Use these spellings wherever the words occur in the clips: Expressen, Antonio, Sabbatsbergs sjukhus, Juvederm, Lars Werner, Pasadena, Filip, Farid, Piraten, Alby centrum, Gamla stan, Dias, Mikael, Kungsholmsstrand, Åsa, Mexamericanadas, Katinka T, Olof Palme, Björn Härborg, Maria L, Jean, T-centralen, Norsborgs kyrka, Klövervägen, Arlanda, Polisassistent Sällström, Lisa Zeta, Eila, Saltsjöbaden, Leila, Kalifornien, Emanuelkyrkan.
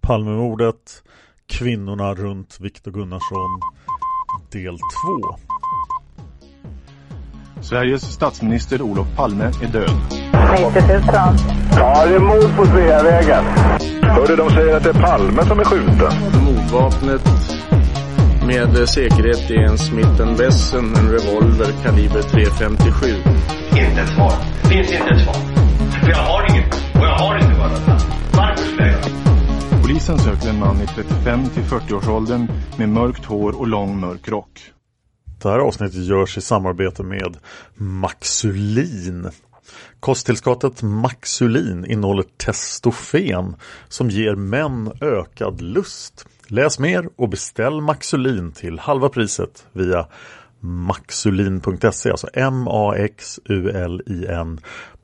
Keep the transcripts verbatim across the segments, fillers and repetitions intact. Palmemordet, kvinnorna runt Viktor Gunnarsson, del två. Sveriges statsminister Olof Palme är död. nittio tusen. Ja, det är mord på Klövervägen. Hörde de säger att det är Palme som är skjuten. Mordvapnet med säkerhet är en Smith and Wesson, en revolver kaliber tre femtiosju. Inte ett svar. Det finns inte ett svar. För jag har inget. Och jag har inte varit. Varför skulle jag? Polisen sökte en man i trettiofem till fyrtio års åldern med mörkt hår och lång mörk rock. Det här avsnittet görs i samarbete med Maxulin. Kosttillskottet Maxulin innehåller testofen som ger män ökad lust. Läs mer och beställ Maxulin till halva priset via maxulin punkt se, alltså m a x u l i n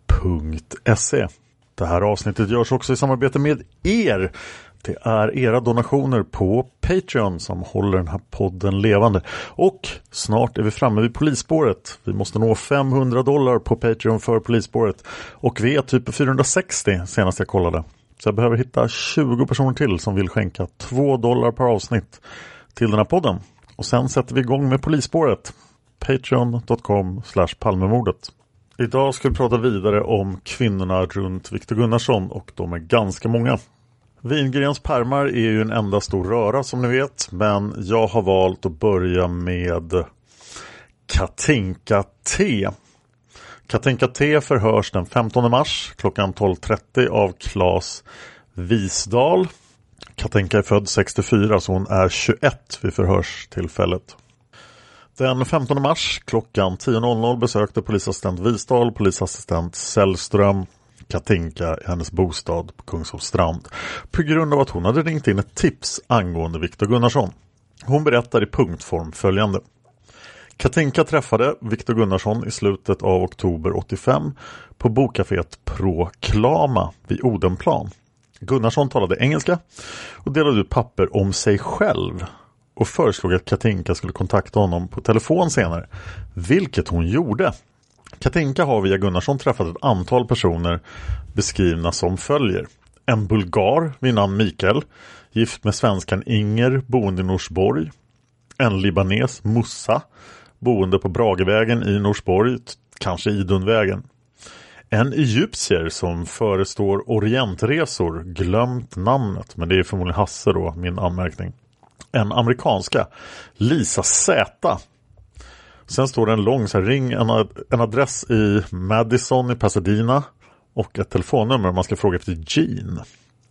punkt se. Det här avsnittet görs också i samarbete med er. Det är era donationer på Patreon som håller den här podden levande. Och snart är vi framme vid polisspåret. Vi måste nå fem hundra dollar på Patreon för polisspåret. Och vi är typ fyrahundrasextio senast jag kollade. Så jag behöver hitta tjugo personer till som vill skänka två dollar per avsnitt till den här podden. Och sen sätter vi igång med polisspåret. Patreon dot com slash palmemordet. Idag ska vi prata vidare om kvinnorna runt Viktor Gunnarsson, och de är ganska många. Wingrens permar är ju en enda stor röra som ni vet, men jag har valt att börja med Katinka T. Katinka T förhörs den femtonde mars klockan tolv trettio av Claes Visdal. Katinka är född sextiofyra, så hon är tjugoett vid förhörstillfället. Den femtonde mars klockan tio besökte polisassistent Visdal och polisassistent Sällström Katinka i hennes bostad på Kungsholmsstrand på grund av att hon hade ringt in ett tips angående Viktor Gunnarsson. Hon berättar i punktform följande. Katinka träffade Viktor Gunnarsson i slutet av oktober åttiofem på bokcaféet Proklama vid Odenplan. Gunnarsson talade engelska och delade ut papper om sig själv och föreslog att Katinka skulle kontakta honom på telefon senare, vilket hon gjorde. Katinka har via Gunnarsson träffat ett antal personer beskrivna som följer. En bulgar vid namn Mikael, gift med svenskan Inger, boende i Norsborg. En libanes, Musa, boende på Bragevägen i Norsborg, kanske Idunvägen. En egyptier som förestår Orientresor, glömt namnet, men det är förmodligen Hasse då, min anmärkning. En amerikanska, Lisa Zeta. Sen står det en lång så här, ring, en, en adress i Madison i Pasadena och ett telefonnummer om man ska fråga efter Jean.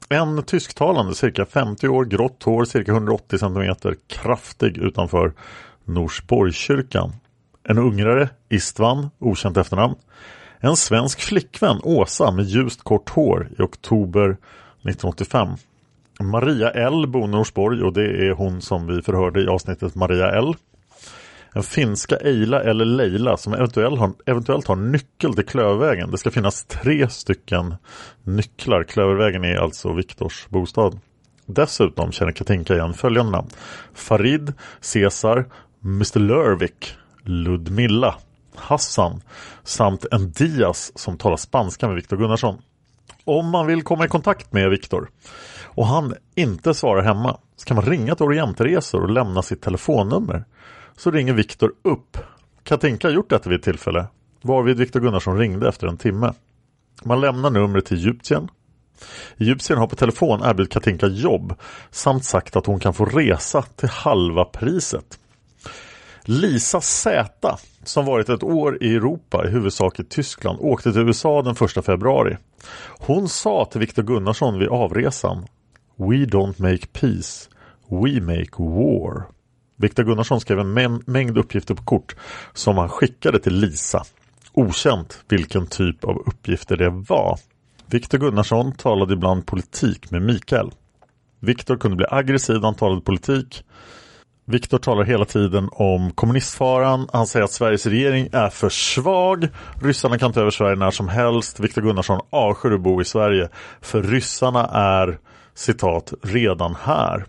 En tysktalande, cirka femtio år, grått hår, cirka hundraåttio centimeter, kraftig utanför Norsborgkyrkan. En ungrare, Istvan, okänt efternamn. En svensk flickvän, Åsa, med ljust kort hår i oktober nittonhundraåttiofem. Maria L bor i Norsborg, och det är hon som vi förhörde i avsnittet Maria L. en finska Eila eller Leila som eventuellt har, eventuellt har nyckel till Klövervägen. Det ska finnas tre stycken nycklar. Klövervägen är alltså Viktors bostad. Dessutom känner Katinka igen följande namn: Farid, Cesar, mister Lörvik, Ludmilla, Hassan samt en Dias som talar spanska med Viktor Gunnarsson. Om man vill komma i kontakt med Viktor och han inte svarar hemma, så kan man ringa till Orientresor och lämna sitt telefonnummer. Så ringer Viktor upp. Katinka har gjort detta vid ett tillfälle, varvid Viktor Gunnarsson ringde efter en timme. Man lämnar numret till Egypten. Egypten har på telefon erbjudit Katinka jobb samt sagt att hon kan få resa till halva priset. Lisa Zeta, som varit ett år i Europa, i huvudsak i Tyskland, åkte till U S A den första februari. Hon sa till Viktor Gunnarsson vid avresan: "We don't make peace, we make war." Viktor Gunnarsson skrev en mäng- mängd uppgifter på kort som han skickade till Lisa. Okänt vilken typ av uppgifter det var. Viktor Gunnarsson talade ibland politik med Mikael. Viktor kunde bli aggressiv när han talade politik. Viktor talar hela tiden om kommunistfaran. Han säger att Sveriges regering är för svag. Ryssarna kan ta över Sverige när som helst. Viktor Gunnarsson avskyr att bo i Sverige, för ryssarna är, citat, redan här.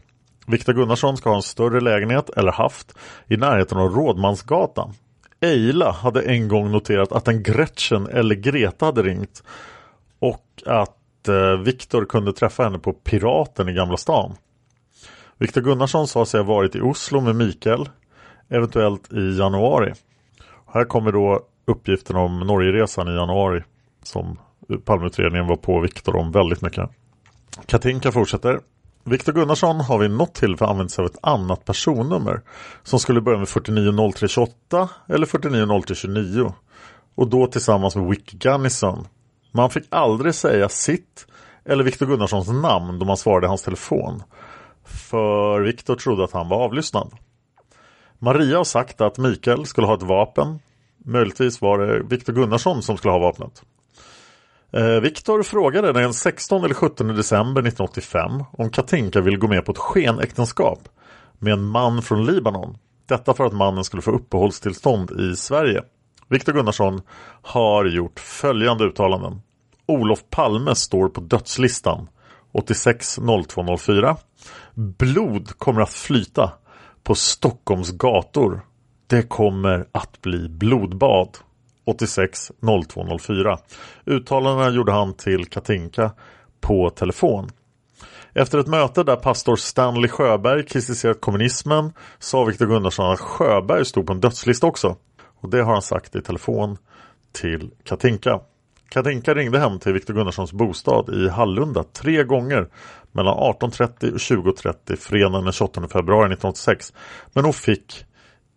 Viktor Gunnarsson ska ha en större lägenhet, eller haft, i närheten av Rådmansgatan. Eila hade en gång noterat att en Gretchen eller Greta hade ringt och att eh, Viktor kunde träffa henne på Piraten i Gamla stan. Viktor Gunnarsson sa sig ha varit i Oslo med Mikael, eventuellt i januari. Här kommer då uppgiften om Norgeresan i januari, som Palmeutredningen var på Viktor om väldigt mycket. Katinka fortsätter: Viktor Gunnarsson har vid något tillfälle för använt sig av ett annat personnummer som skulle börja med fyrtionio noll tre tjugoåtta eller fyrtionio noll tre tjugonio, och då tillsammans med Wick Gunnison. Man fick aldrig säga sitt eller Viktor Gunnarssons namn då man svarade hans telefon, för Viktor trodde att han var avlyssnad. Maria har sagt att Mikael skulle ha ett vapen. Möjligtvis var det Viktor Gunnarsson som skulle ha vapnet. Viktor frågade den sextonde eller sjuttonde december nittonhundraåttiofem om Katinka vill gå med på ett skenäktenskap med en man från Libanon. Detta för att mannen skulle få uppehållstillstånd i Sverige. Viktor Gunnarsson har gjort följande uttalanden: Olof Palme står på dödslistan åttiosex noll två noll fyra. Blod kommer att flyta på Stockholms gator. Det kommer att bli blodbad. åttiosex noll två noll fyra. Uttalandena gjorde han till Katinka på telefon. Efter ett möte där pastor Stanley Sjöberg kritiserat kommunismen sa Viktor Gunnarsson att Sjöberg stod på en dödslista också. Och det har han sagt i telefon till Katinka. Katinka ringde hem till Viktor Gunnarssons bostad i Hallunda tre gånger mellan arton trettio och tjugo trettio fredagen den tjugoåttonde februari nittonhundraåttiosex. Men hon fick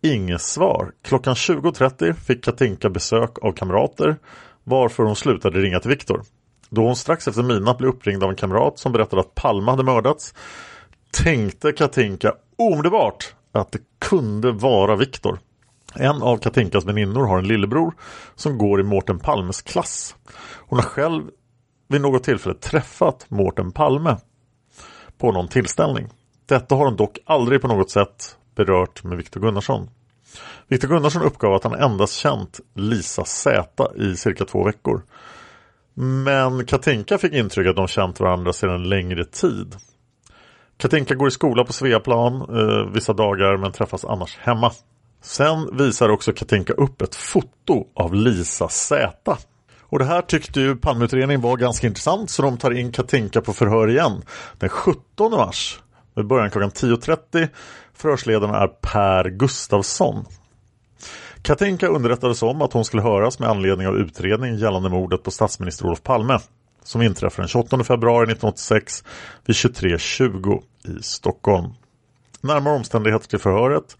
inget svar. Klockan tjugo trettio fick Katinka besök av kamrater, varför hon slutade ringa till Viktor. Då hon strax efter midnatt blev uppringd av en kamrat som berättade att Palme hade mördats, tänkte Katinka omedelbart att det kunde vara Viktor. En av Katinkas väninnor har en lillebror som går i Mårten Palmes klass. Hon har själv vid något tillfälle träffat Mårten Palme på någon tillställning. Detta har hon dock aldrig på något sätt berört med Viktor Gunnarsson. Viktor Gunnarsson uppgav att han endast känt Lisa Zeta i cirka två veckor. Men Katinka fick intryck att de känt varandra sedan en längre tid. Katinka går i skola på Sveaplan eh, vissa dagar, men träffas annars hemma. Sen visar också Katinka upp ett foto av Lisa Zeta. Och det här tyckte ju Palmeutredningen var ganska intressant, så de tar in Katinka på förhör igen den sjuttonde mars. Vi börjar klockan tio trettio. Förhörsledarna är Per Gustafsson. Katinka underrättades om att hon skulle höras med anledning av utredning gällande mordet på statsminister Olof Palme, som inträffade den tjugoåttonde februari nittonhundraåttiosex vid tjugotre tjugo i Stockholm. Närmare omständigheter till förhöret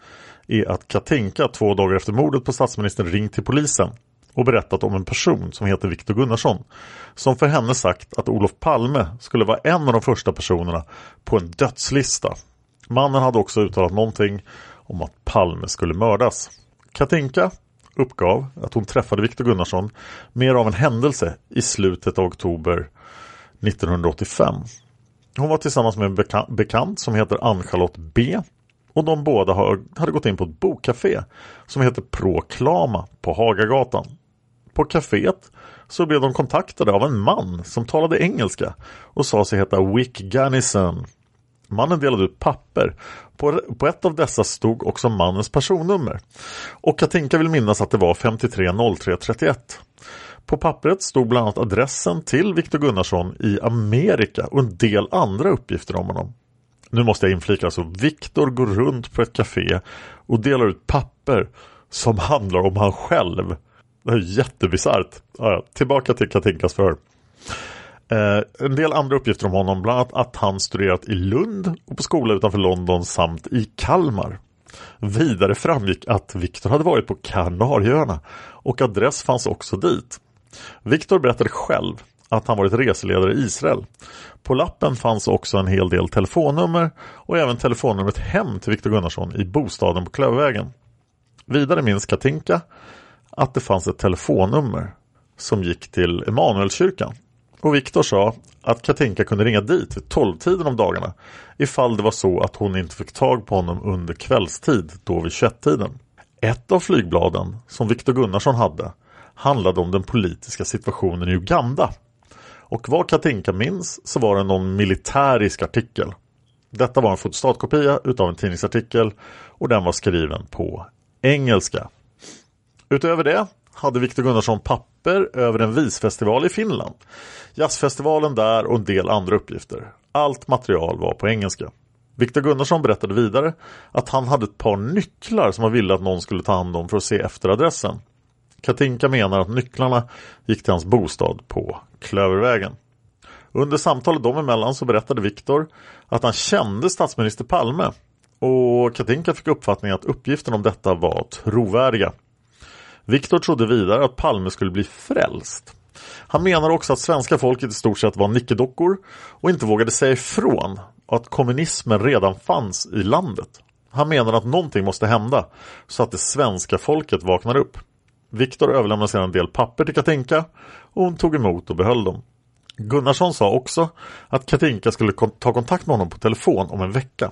är att Katinka två dagar efter mordet på statsministern ringt till polisen och berättat om en person som heter Viktor Gunnarsson, som för henne sagt att Olof Palme skulle vara en av de första personerna på en dödslista. Mannen hade också uttalat någonting om att Palme skulle mördas. Katinka uppgav att hon träffade Viktor Gunnarsson mer av en händelse i slutet av oktober nittonhundraåttiofem. Hon var tillsammans med en beka- bekant som heter Ann-Charlotte B. och de båda hade gått in på ett bokcafé som heter Proklama på Hagagatan. På kaféet så blev de kontaktade av en man som talade engelska och sa sig heta Vic Gunnison. Mannen delade ut papper. På, på ett av dessa stod också mannens personnummer. Och Katinka vill minnas att det var femtiotre noll tre trettioett. På pappret stod bland annat adressen till Viktor Gunnarsson i Amerika och en del andra uppgifter om honom. Nu måste jag inflika, alltså Viktor går runt på ett café och delar ut papper som handlar om han själv. Det är jättebisarrt. Ja, tillbaka till Katinkas förhör. Eh, en del andra uppgifter om honom, bland annat att han studerat i Lund och på skola utanför London samt i Kalmar. Vidare framgick att Viktor hade varit på Kanarieöarna och adress fanns också dit. Viktor berättade själv att han varit reseledare i Israel. På lappen fanns också en hel del telefonnummer och även telefonnumret hem till Viktor Gunnarsson i bostaden på Klövervägen. Vidare minns Katinka att det fanns ett telefonnummer som gick till Emanuelkyrkan. Och Viktor sa att Katinka kunde ringa dit vid tolvtiden om dagarna ifall det var så att hon inte fick tag på honom under kvällstid, då vid tjugoett-tiden. Ett av flygbladen som Viktor Gunnarsson hade handlade om den politiska situationen i Uganda. Och vad Katinka minns så var det någon militärisk artikel. Detta var en fotostatkopia utav en tidningsartikel och den var skriven på engelska. Utöver det hade Viktor Gunnarsson papper över en visfestival i Finland, jazzfestivalen där och en del andra uppgifter. Allt material var på engelska. Viktor Gunnarsson berättade vidare att han hade ett par nycklar som han ville att någon skulle ta hand om för att se efter adressen. Katinka menar att nycklarna gick till hans bostad på Klövervägen. Under samtalet dem emellan så berättade Viktor att han kände statsminister Palme och Katinka fick uppfattningen att uppgiften om detta var trovärdiga. Viktor trodde vidare att Palme skulle bli frälst. Han menar också att svenska folket i stort sett var nickedockor och inte vågade säga ifrån att kommunismen redan fanns i landet. Han menar att någonting måste hända så att det svenska folket vaknar upp. Viktor överlämnade sedan en del papper till Katinka och hon tog emot och behöll dem. Gunnarsson sa också att Katinka skulle ta kontakt med honom på telefon om en vecka.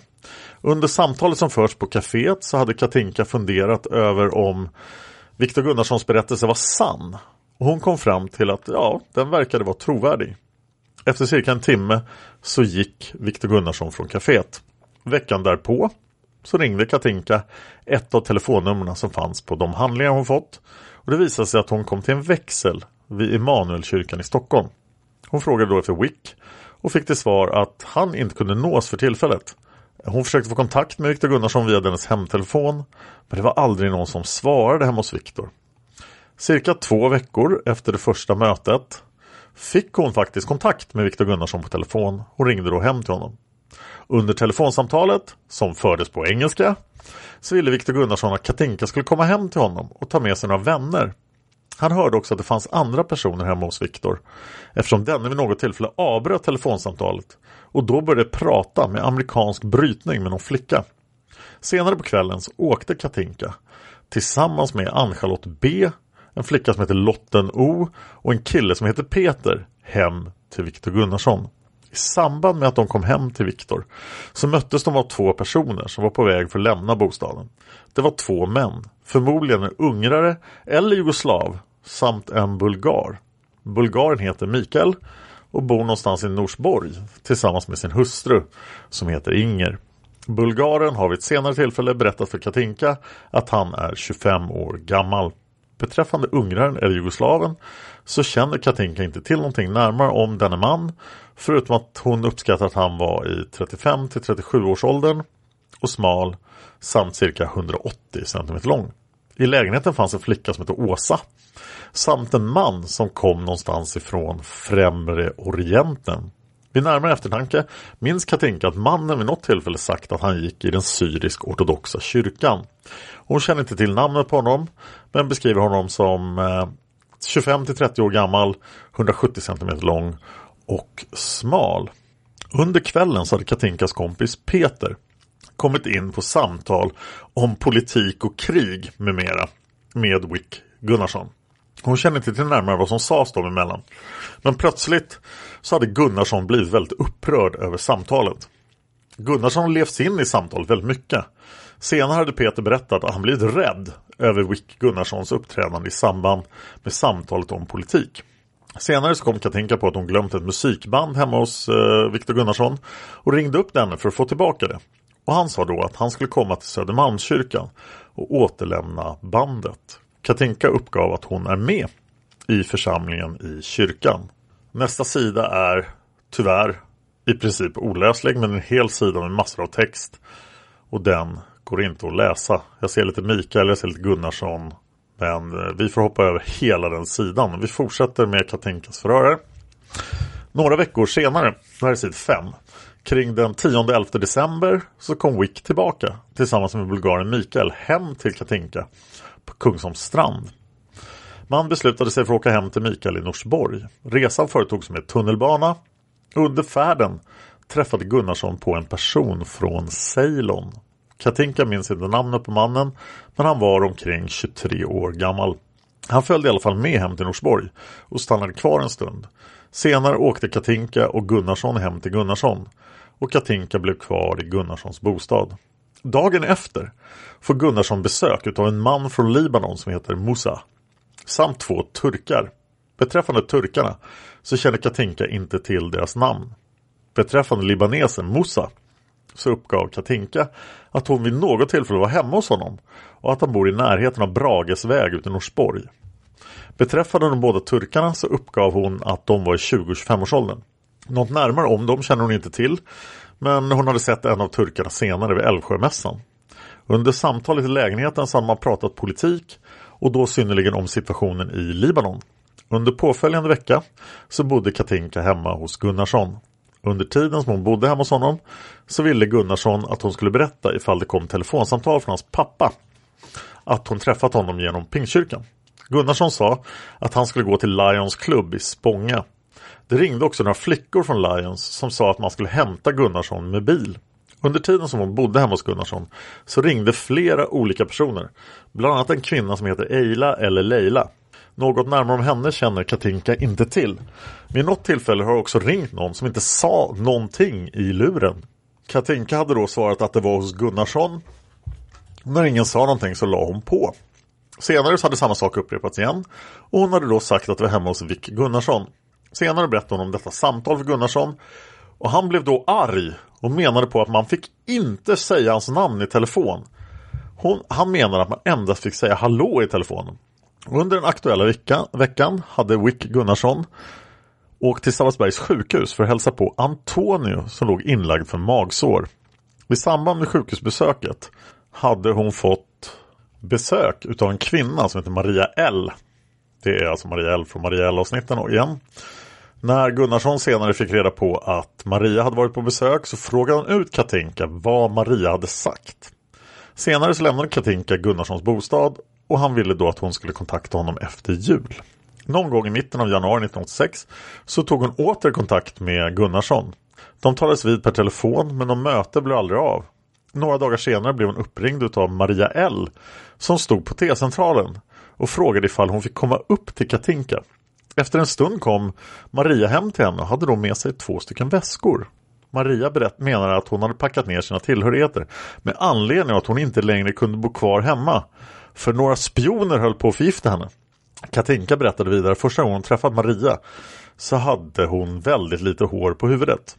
Under samtalet som förs på kaféet så hade Katinka funderat över om Viktor Gunnarssons berättelse var sann och hon kom fram till att ja, den verkade vara trovärdig. Efter cirka en timme så gick Viktor Gunnarsson från kaféet. Veckan därpå så ringde Katinka ett av telefonnumren som fanns på de handlingar hon fått och det visade sig att hon kom till en växel vid Emanuelkyrkan i Stockholm. Hon frågade då efter Wick och fick till svar att han inte kunde nås för tillfället. Hon försökte få kontakt med Viktor Gunnarsson via dennes hemtelefon, men det var aldrig någon som svarade hemma hos Viktor. Cirka två veckor efter det första mötet fick hon faktiskt kontakt med Viktor Gunnarsson på telefon och ringde då hem till honom. Under telefonsamtalet, som fördes på engelska, så ville Viktor Gunnarsson att Katinka skulle komma hem till honom och ta med sig några vänner. Han hörde också att det fanns andra personer hemma hos Viktor, eftersom denne vid något tillfälle avbröt telefonsamtalet och då började prata med amerikansk brytning med någon flicka. Senare på kvällen så åkte Katinka tillsammans med Ann-Charlotte B, en flicka som heter Lotten O och en kille som heter Peter hem till Viktor Gunnarsson. I samband med att de kom hem till Viktor så möttes de av två personer som var på väg för att lämna bostaden. Det var två män, förmodligen en ungrare eller jugoslav samt en bulgar. Bulgaren heter Mikael och bor någonstans i Norsborg tillsammans med sin hustru som heter Inger. Bulgaren har vid ett senare tillfälle berättat för Katinka att han är tjugofem år gammal. Beträffande ungraren eller jugoslaven så känner Katinka inte till någonting närmare om denne man förutom att hon uppskattar att han var i trettiofem till trettiosju års åldern och smal samt cirka hundraåttio centimeter lång. I lägenheten fanns en flicka som hette Åsa samt en man som kom någonstans ifrån Främre Orienten. Vid närmare eftertanke minns Katinka att mannen vid något tillfälle sagt att han gick i den syrisk-ortodoxa kyrkan. Hon känner inte till namnet på honom men beskriver honom som tjugofem till trettio år gammal, hundrasjuttio centimeter lång och smal. Under kvällen så hade Katinkas kompis Peter kommit in på samtal om politik och krig med mera med Wick Gunnarsson. Hon kände inte till närmare vad som sades dem emellan. Men plötsligt så hade Gunnarsson blivit väldigt upprörd över samtalet. Gunnarsson levs in i samtalet väldigt mycket. Senare hade Peter berättat att han blivit rädd över Vic Gunnarssons uppträdande i samband med samtalet om politik. Senare så kom Katinka på att hon glömt ett musikband hemma hos eh, Viktor Gunnarsson och ringde upp den för att få tillbaka det. Och han sa då att han skulle komma till Södermalmskyrkan och återlämna bandet. Katinka uppgav att hon är med i församlingen i kyrkan. Nästa sida är tyvärr i princip oläslig, men en hel sida med massor av text. Och den går inte att läsa. Jag ser lite Mikael, jag ser lite Gunnarsson. Men vi får hoppa över hela den sidan. Vi fortsätter med Katinkas förhör. Några veckor senare, det här är sid fem. Kring den tionde elfte december så kom Wick tillbaka tillsammans med bulgaren Mikael hem till Katinka på Kungsholms strand. Man beslutade sig för att åka hem till Mikael i Norsborg. Resan företogs med tunnelbana. Under färden träffade Gunnarsson på en person från Ceylon. Katinka minns inte namnet på mannen, men han var omkring tjugotre år gammal. Han följde i alla fall med hem till Norsborg och stannade kvar en stund. Senare åkte Katinka och Gunnarsson hem till Gunnarsson och Katinka blev kvar i Gunnarssons bostad. Dagen efter får Gunnarsson besök av en man från Libanon som heter Musa samt två turkar. Beträffande turkarna så känner Katinka inte till deras namn. Beträffande libanesen Musa så uppgav Katinka att hon vid något tillfälle var hemma hos honom och att han bor i närheten av Bragesväg ute i Norsborg. Beträffande de båda turkarna så uppgav hon att de var i tjugo till tjugofem års åldern. Något närmare om dem känner hon inte till, men hon hade sett en av turkarna senare vid Älvsjömässan. Under samtalet i lägenheten så hade man pratat politik och då synnerligen om situationen i Libanon. Under påföljande vecka så bodde Katinka hemma hos Gunnarsson. Under tiden som hon bodde hemma hos honom så ville Gunnarsson att hon skulle berätta ifall det kom telefonsamtal från hans pappa att hon träffat honom genom Pingkyrkan. Gunnarsson sa att han skulle gå till Lions Club i Spånga. Det ringde också några flickor från Lions som sa att man skulle hämta Gunnarsson med bil. Under tiden som hon bodde hemma hos Gunnarsson så ringde flera olika personer, bland annat en kvinna som heter Eila eller Leila. Något närmare om henne känner Katinka inte till. Vid något tillfälle har också ringt någon som inte sa någonting i luren. Katinka hade då svarat att det var hos Gunnarsson. När ingen sa någonting så la hon på. Senare så hade samma sak upprepats igen och hon hade då sagt att det var hemma hos Vic Gunnarsson. Senare berättade hon om detta samtal för Gunnarsson och han blev då arg och menade på att man fick inte säga hans namn i telefon. Hon, han menade att man endast fick säga hallå i telefonen. Under den aktuella vecka, veckan hade Vic Gunnarsson åkt till Sabbatsbergs sjukhus för att hälsa på Antonio som låg inlagd för magsår. I samband med sjukhusbesöket hade hon fått besök utav en kvinna som heter Maria L. Det är alltså Maria L från Maria L-avsnitten igen. När Gunnarsson senare fick reda på att Maria hade varit på besök så frågade hon ut Katinka vad Maria hade sagt. Senare så lämnade Katinka Gunnarssons bostad och han ville då att hon skulle kontakta honom efter jul. Någon gång i mitten av januari nittonhundraåttiosex så tog hon åter kontakt med Gunnarsson. De talades vid per telefon men de möte blev aldrig av. Några dagar senare blev hon uppringd av Maria L som stod på T-centralen och frågade ifall hon fick komma upp till Katinka. Efter en stund kom Maria hem till henne och hade då med sig två stycken väskor. Maria berätt, menade att hon hade packat ner sina tillhörigheter med anledning av att hon inte längre kunde bo kvar hemma. För några spioner höll på att förgifta henne. Katinka berättade vidare att första gången hon träffat Maria så hade hon väldigt lite hår på huvudet.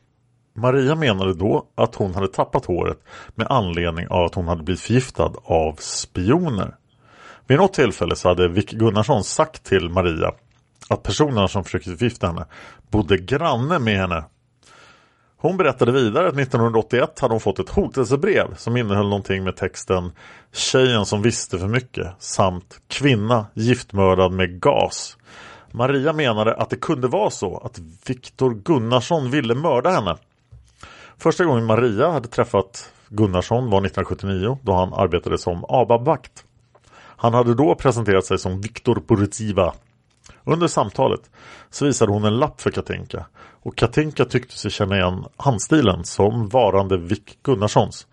Maria menade då att hon hade tappat håret med anledning av att hon hade blivit förgiftad av spioner. Vid något tillfälle så hade Vic Gunnarsson sagt till Maria att personerna som försökte förgifta henne bodde granne med henne. Hon berättade vidare att nittonhundraåttioett hade hon fått ett hotelsebrev som innehöll någonting med texten "Tjejen som visste för mycket" samt "Kvinna giftmördad med gas". Maria menade att det kunde vara så att Viktor Gunnarsson ville mörda henne. Första gången Maria hade träffat Gunnarsson var nittonhundrasjuttionio då han arbetade som A B A B-vakt. Han hade då presenterat sig som Viktor Puritiva. Under samtalet så visade hon en lapp för Katinka och Katinka tyckte sig känna igen handstilen som varande Vic Gunnarssons.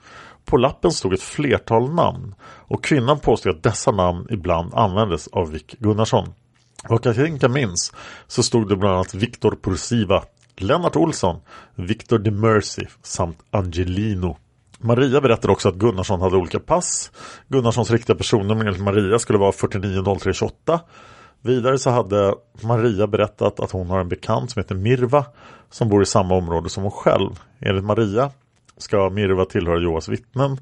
På lappen stod ett flertal namn och kvinnan påstod att dessa namn ibland användes av Vic Gunnarsson. Och Katinka minns så stod det bland annat Viktor Pursiva, Lennart Olsson, Victor de Mercy samt Angelino. Maria berättar också att Gunnarsson hade olika pass. Gunnarssons riktiga personnummer enligt Maria skulle vara fyrtionio noll tre tjugoåtta. Vidare så hade Maria berättat att hon har en bekant som heter Mirva som bor i samma område som hon själv. Enligt Maria ska Mirva tillhöra Joas vittnen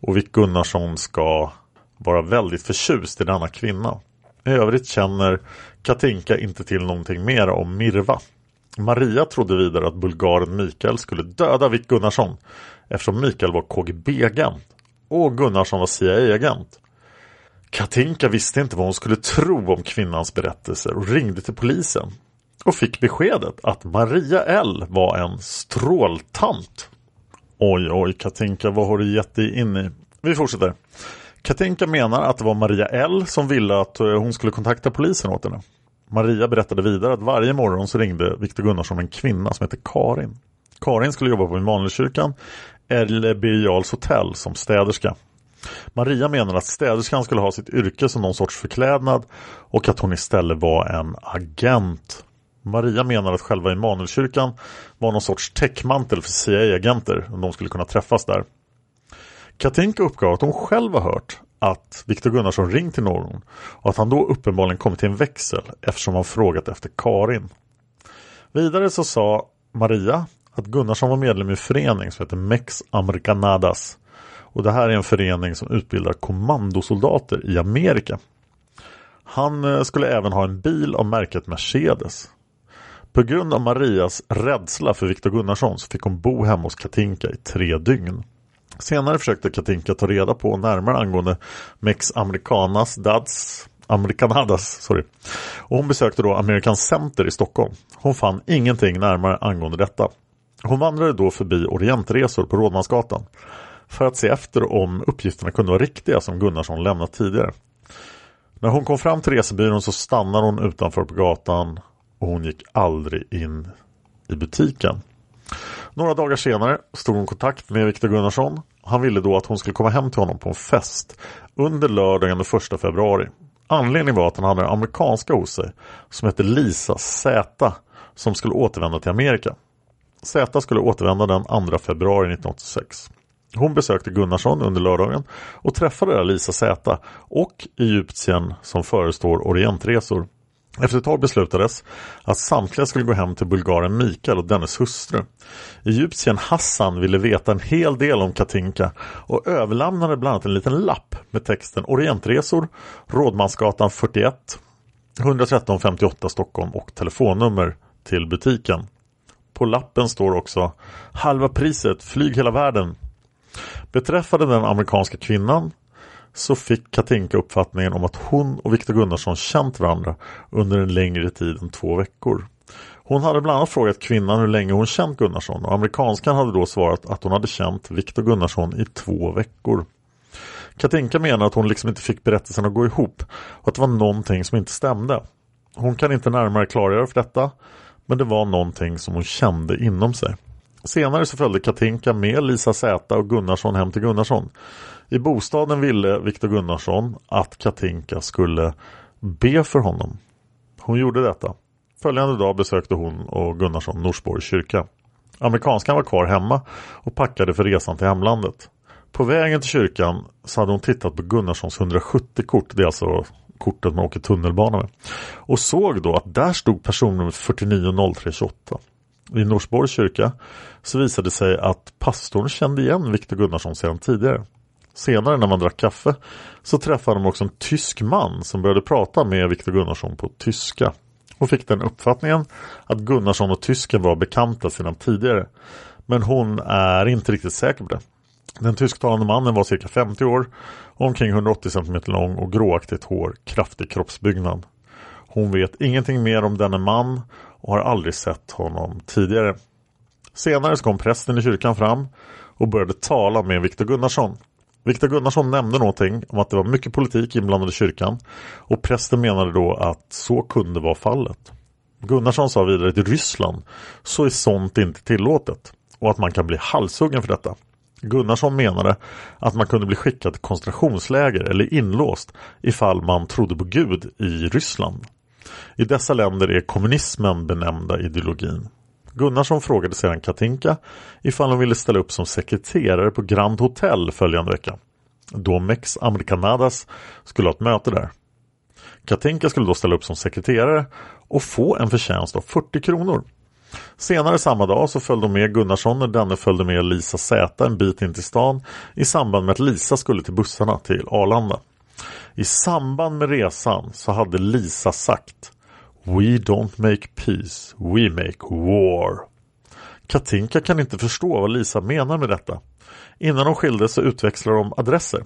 och Vic Gunnarsson ska vara väldigt förtjust i denna kvinna. I övrigt känner Katinka inte till någonting mer om Mirva. Maria trodde vidare att bulgaren Mikael skulle döda Vic Gunnarsson eftersom Mikael var K G B-agent och Gunnarsson var C I A-agent. Katinka visste inte vad hon skulle tro om kvinnans berättelser och ringde till polisen och fick beskedet att Maria L var en stråltant. Oj, oj, Katinka, vad har du gett dig in i? Vi fortsätter. Katinka menar att det var Maria L som ville att hon skulle kontakta polisen åt henne. Maria berättade vidare att varje morgon så ringde Viktor Gunnarsson en kvinna som heter Karin. Karin skulle jobba på Emanuelkyrkan eller Bejals hotell som städerska. Maria menar att städerskan skulle ha sitt yrke som någon sorts förklädnad och att hon istället var en agent. Maria menar att själva Emanuelkyrkan var någon sorts täckmantel för C I A-agenter och de skulle kunna träffas där. Katinka uppgav att hon själv har hört att Viktor Gunnarsson ringt till någon och att han då uppenbarligen kommit till en växel eftersom han frågat efter Karin. Vidare så sa Maria att Gunnarsson var medlem i en förening som heter Mex Americanadas. Och det här är en förening som utbildar kommandosoldater i Amerika. Han skulle även ha en bil av märket Mercedes. På grund av Marias rädsla för Viktor Gunnarsson så fick hon bo hemma hos Katinka i tre dygn. Senare försökte Katinka ta reda på närmare angående Mex Americanas Dads Americanadas, sorry. Och hon besökte då American Center i Stockholm. Hon fann ingenting närmare angående detta. Hon vandrade då förbi Orientresor på Rådmansgatan för att se efter om uppgifterna kunde vara riktiga som Gunnarsson lämnat tidigare. När hon kom fram till resebyrån så stannade hon utanför på gatan och hon gick aldrig in i butiken. Några dagar senare stod hon i kontakt med Viktor Gunnarsson. Han ville då att hon skulle komma hem till honom på en fest under lördagen den första februari. Anledningen var att han hade en amerikanska hos sig som hette Lisa Zeta som skulle återvända till Amerika. Zeta skulle återvända den andra februari nittonhundraåttiosex. Hon besökte Gunnarsson under lördagen och träffade Lisa Zeta och Egyptien som förestår Orientresor. Efter ett tag beslutades att samtliga skulle gå hem till bulgaren Mikael och dennes hustru. Egyptien Hassan ville veta en hel del om Katinka och överlämnade bland annat en liten lapp med texten Orientresor, Rådmansgatan fyrtioett, ett ett tre fem åtta Stockholm och telefonnummer till butiken. På lappen står också halva priset, flyg hela världen. Beträffande den amerikanska kvinnan så fick Katinka uppfattningen om att hon och Viktor Gunnarsson känt varandra under en längre tid än två veckor. Hon hade bland annat frågat kvinnan hur länge hon känt Gunnarsson och amerikanskan hade då svarat att hon hade känt Viktor Gunnarsson i två veckor. Katinka menar att hon liksom inte fick berättelsen att gå ihop och att det var någonting som inte stämde. Hon kan inte närmare klargöra för detta, men det var någonting som hon kände inom sig. Senare så följde Katinka med Lisa Zeta och Gunnarsson hem till Gunnarsson. I bostaden ville Viktor Gunnarsson att Katinka skulle be för honom. Hon gjorde detta. Följande dag besökte hon och Gunnarsson Norsborg kyrka. Amerikanskan var kvar hemma och packade för resan till hemlandet. På vägen till kyrkan så hade hon tittat på Gunnarssons hundrasjuttio-kort, det är alltså kortet man åker tunnelbana med, och såg då att där stod personnumret fyrtionio noll tre tjugoåtta. I Norsborgs kyrka så visade det sig att pastorn kände igen Viktor Gunnarsson sedan tidigare. Senare när man drack kaffe så träffade de också en tysk man som började prata med Viktor Gunnarsson på tyska. Hon fick den uppfattningen att Gunnarsson och tysken var bekanta sedan tidigare, men hon är inte riktigt säker på det. Den tysktalande mannen var cirka femtio år, omkring hundraåttio centimeter lång och gråaktigt hår, kraftig kroppsbyggnad. Hon vet ingenting mer om denne man och har aldrig sett honom tidigare. Senare så kom prästen i kyrkan fram och började tala med Viktor Gunnarsson. Viktor Gunnarsson nämnde någonting om att det var mycket politik inblandad i kyrkan och prästen menade då att så kunde vara fallet. Gunnarsson sa vidare att i Ryssland så är sånt inte tillåtet och att man kan bli halshuggen för detta. Gunnarsson menade att man kunde bli skickad till koncentrationsläger eller inlåst ifall man trodde på Gud i Ryssland. I dessa länder är kommunismen benämnda ideologin. Gunnarsson frågade sedan Katinka ifall hon ville ställa upp som sekreterare på Grand Hotel följande vecka, då Mex Americanadas skulle ha ett möte där. Katinka skulle då ställa upp som sekreterare och få en förtjänst av fyrtio kronor. Senare samma dag så följde med Gunnarsson när denne följde med Lisa Zeta en bit in till stan i samband med att Lisa skulle till bussarna till Arlanda. I samband med resan så hade Lisa sagt: "We don't make peace, we make war." Katinka kan inte förstå vad Lisa menar med detta. Innan de skildes så utväxlar de adresser.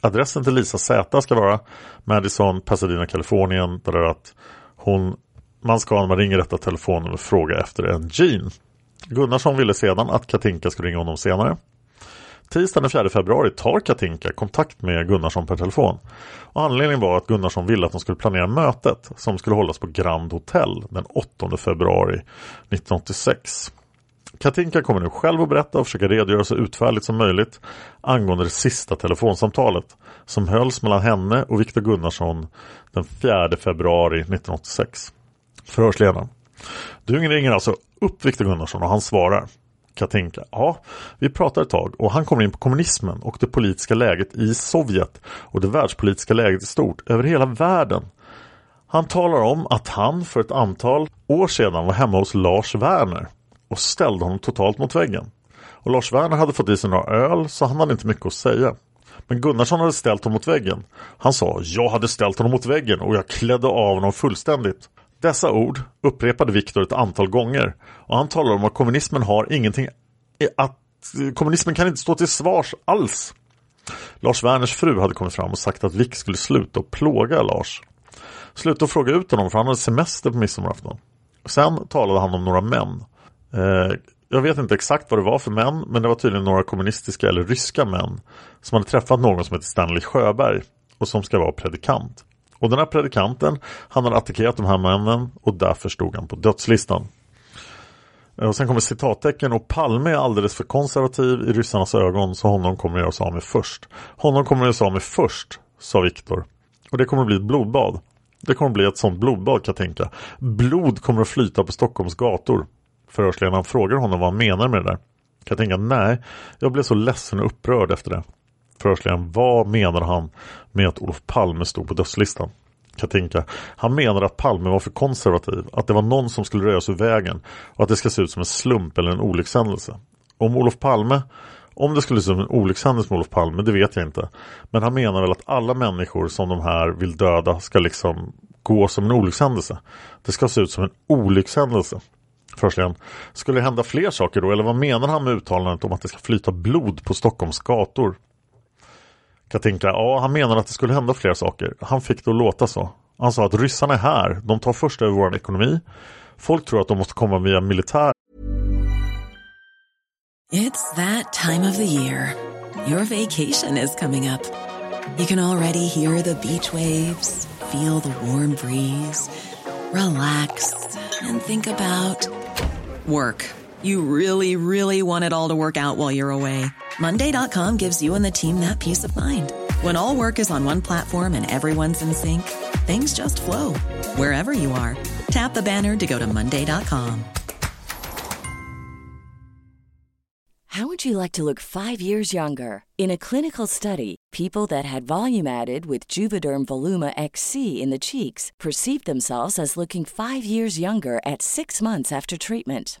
Adressen till Lisa Zeta ska vara Madison, Pasadena, Kalifornien, där det är att hon, man ska när man ringer detta telefonnummer och fråga efter en Jean. Gunnarsson ville sedan att Katinka skulle ringa honom senare. Tisdagen den fjärde februari tar Katinka kontakt med Gunnarsson per telefon. Och anledningen var att Gunnarsson ville att de skulle planera mötet som skulle hållas på Grand Hotel den åttonde februari nittonhundraåttiosex. Katinka kommer nu själv att berätta och försöka redogöra så utförligt som möjligt angående det sista telefonsamtalet som hölls mellan henne och Viktor Gunnarsson den fjärde februari nittonhundraåttiosex. Förhörsledaren: "Du ringer alltså upp Viktor Gunnarsson och han svarar." Katinka: "Ja, vi pratar ett tag och han kommer in på kommunismen och det politiska läget i Sovjet och det världspolitiska läget i stort över hela världen. Han talar om att han för ett antal år sedan var hemma hos Lars Werner och ställde honom totalt mot väggen. Och Lars Werner hade fått i sig några öl så han hade inte mycket att säga. Men Gunnarsson hade ställt honom mot väggen. Han sa: jag hade ställt honom mot väggen och jag klädde av honom fullständigt. Dessa ord upprepade Viktor ett antal gånger och han talar om att kommunismen har ingenting att kommunismen kan inte stå till svars alls. Lars Werners fru hade kommit fram och sagt att Vick skulle sluta och plåga Lars. Sluta och fråga ut honom för han hade semester på midsommarafton. Sen talade han om några män. Eh, jag vet inte exakt vad det var för män, men det var tydligen några kommunistiska eller ryska män som hade träffat någon som heter Stanley Sjöberg och som ska vara predikant. Och den här predikanten, han hade attackerat de här männen och därför stod han på dödslistan." Och sen kommer citattecken: "Och Palme är alldeles för konservativ i ryssarnas ögon så honom kommer jag att göra sig med först. Honom kommer jag att göra sig med först, sa Viktor. Och det kommer att bli ett blodbad. Det kommer att bli ett sånt blodbad, Katinka. Blod kommer att flyta på Stockholms gator." Förhörsledaren frågar honom vad han menar med det där. Katinka: "Nej, jag blev så ledsen och upprörd efter det." Förhörsledaren: "Vad menar han med att Olof Palme stod på dödslistan?" Katinka: "Han menar att Palme var för konservativ, att det var någon som skulle röra sig ur vägen och att det ska se ut som en slump eller en olyckshändelse. Om Olof Palme, om det skulle se ut som en olyckshändelse med Olof Palme, det vet jag inte. Men han menar väl att alla människor som de här vill döda ska liksom gå som en olyckshändelse. Det ska se ut som en olyckshändelse." Förhörsledaren: "Skulle det hända fler saker då, eller vad menar han med uttalandet om att det ska flyta blod på Stockholms gator?" Katinka: "Ja, han menar att det skulle hända fler saker. Han fick det att låta så. Han sa att ryssarna är här. De tar först över vår ekonomi. Folk tror att de måste komma via militär." It's that time of the year. Your vacation is coming up. You can already hear the beach waves, feel the warm breeze, relax and think about work. You really, really want it all to work out while you're away. Monday dot com gives you and the team that peace of mind. When all work is on one platform and everyone's in sync, things just flow. Wherever you are, tap the banner to go to Monday dot com. How would you like to look five years younger? In a clinical study, people that had volume added with Juvederm Voluma X C in the cheeks perceived themselves as looking five years younger at six months after treatment.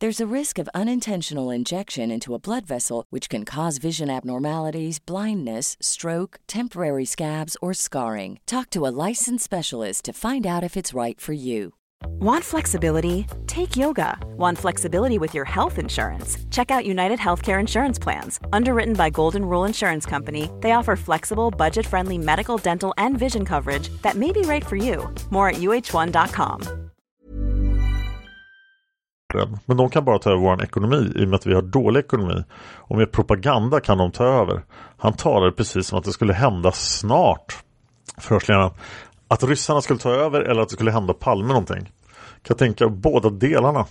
There's a risk of unintentional injection into a blood vessel, which can cause vision abnormalities, blindness, stroke, temporary scabs, or scarring. Talk to a licensed specialist to find out if it's right for you. Want flexibility? Take yoga. Want flexibility with your health insurance? Check out United Healthcare Insurance Plans. Underwritten by Golden Rule Insurance Company, they offer flexible, budget-friendly medical, dental, and vision coverage that may be right for you. More at u h one dot com. Men de kan bara ta över vår ekonomi i och med att vi har dålig ekonomi. Och med propaganda kan de ta över. Han talade precis som att det skulle hända snart. Förhörsledaren. Att ryssarna skulle ta över eller att det skulle hända Palme någonting. Katinka, båda delarna.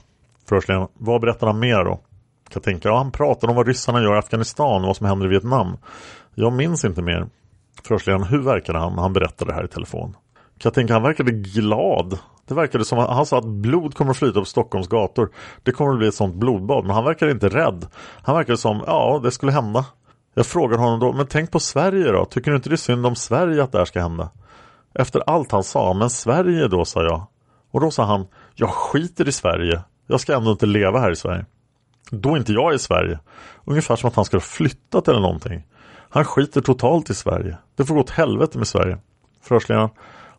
Förhörsledaren. Vad berättar han mer då? Katinka, ja, han pratar om vad ryssarna gör i Afghanistan och vad som händer i Vietnam. Jag minns inte mer. Förhörsledaren. Hur verkade han när han berättade det här i telefon? Katinka, han verkade glad. Det verkade som att han sa att blod kommer att flyta på Stockholms gator. Det kommer att bli ett sånt blodbad. Men han verkade inte rädd. Han verkade som, ja, det skulle hända. Jag frågade honom då, men tänk på Sverige då. Tycker du inte det är synd om Sverige att det här ska hända? Efter allt han sa, men Sverige då, sa jag. Och då sa han, jag skiter i Sverige. Jag ska ändå inte leva här i Sverige. Då är inte jag i Sverige. Ungefär som att han skulle ha flyttat eller någonting. Han skiter totalt i Sverige. Det får gå åt helvete med Sverige. Förhörsledaren.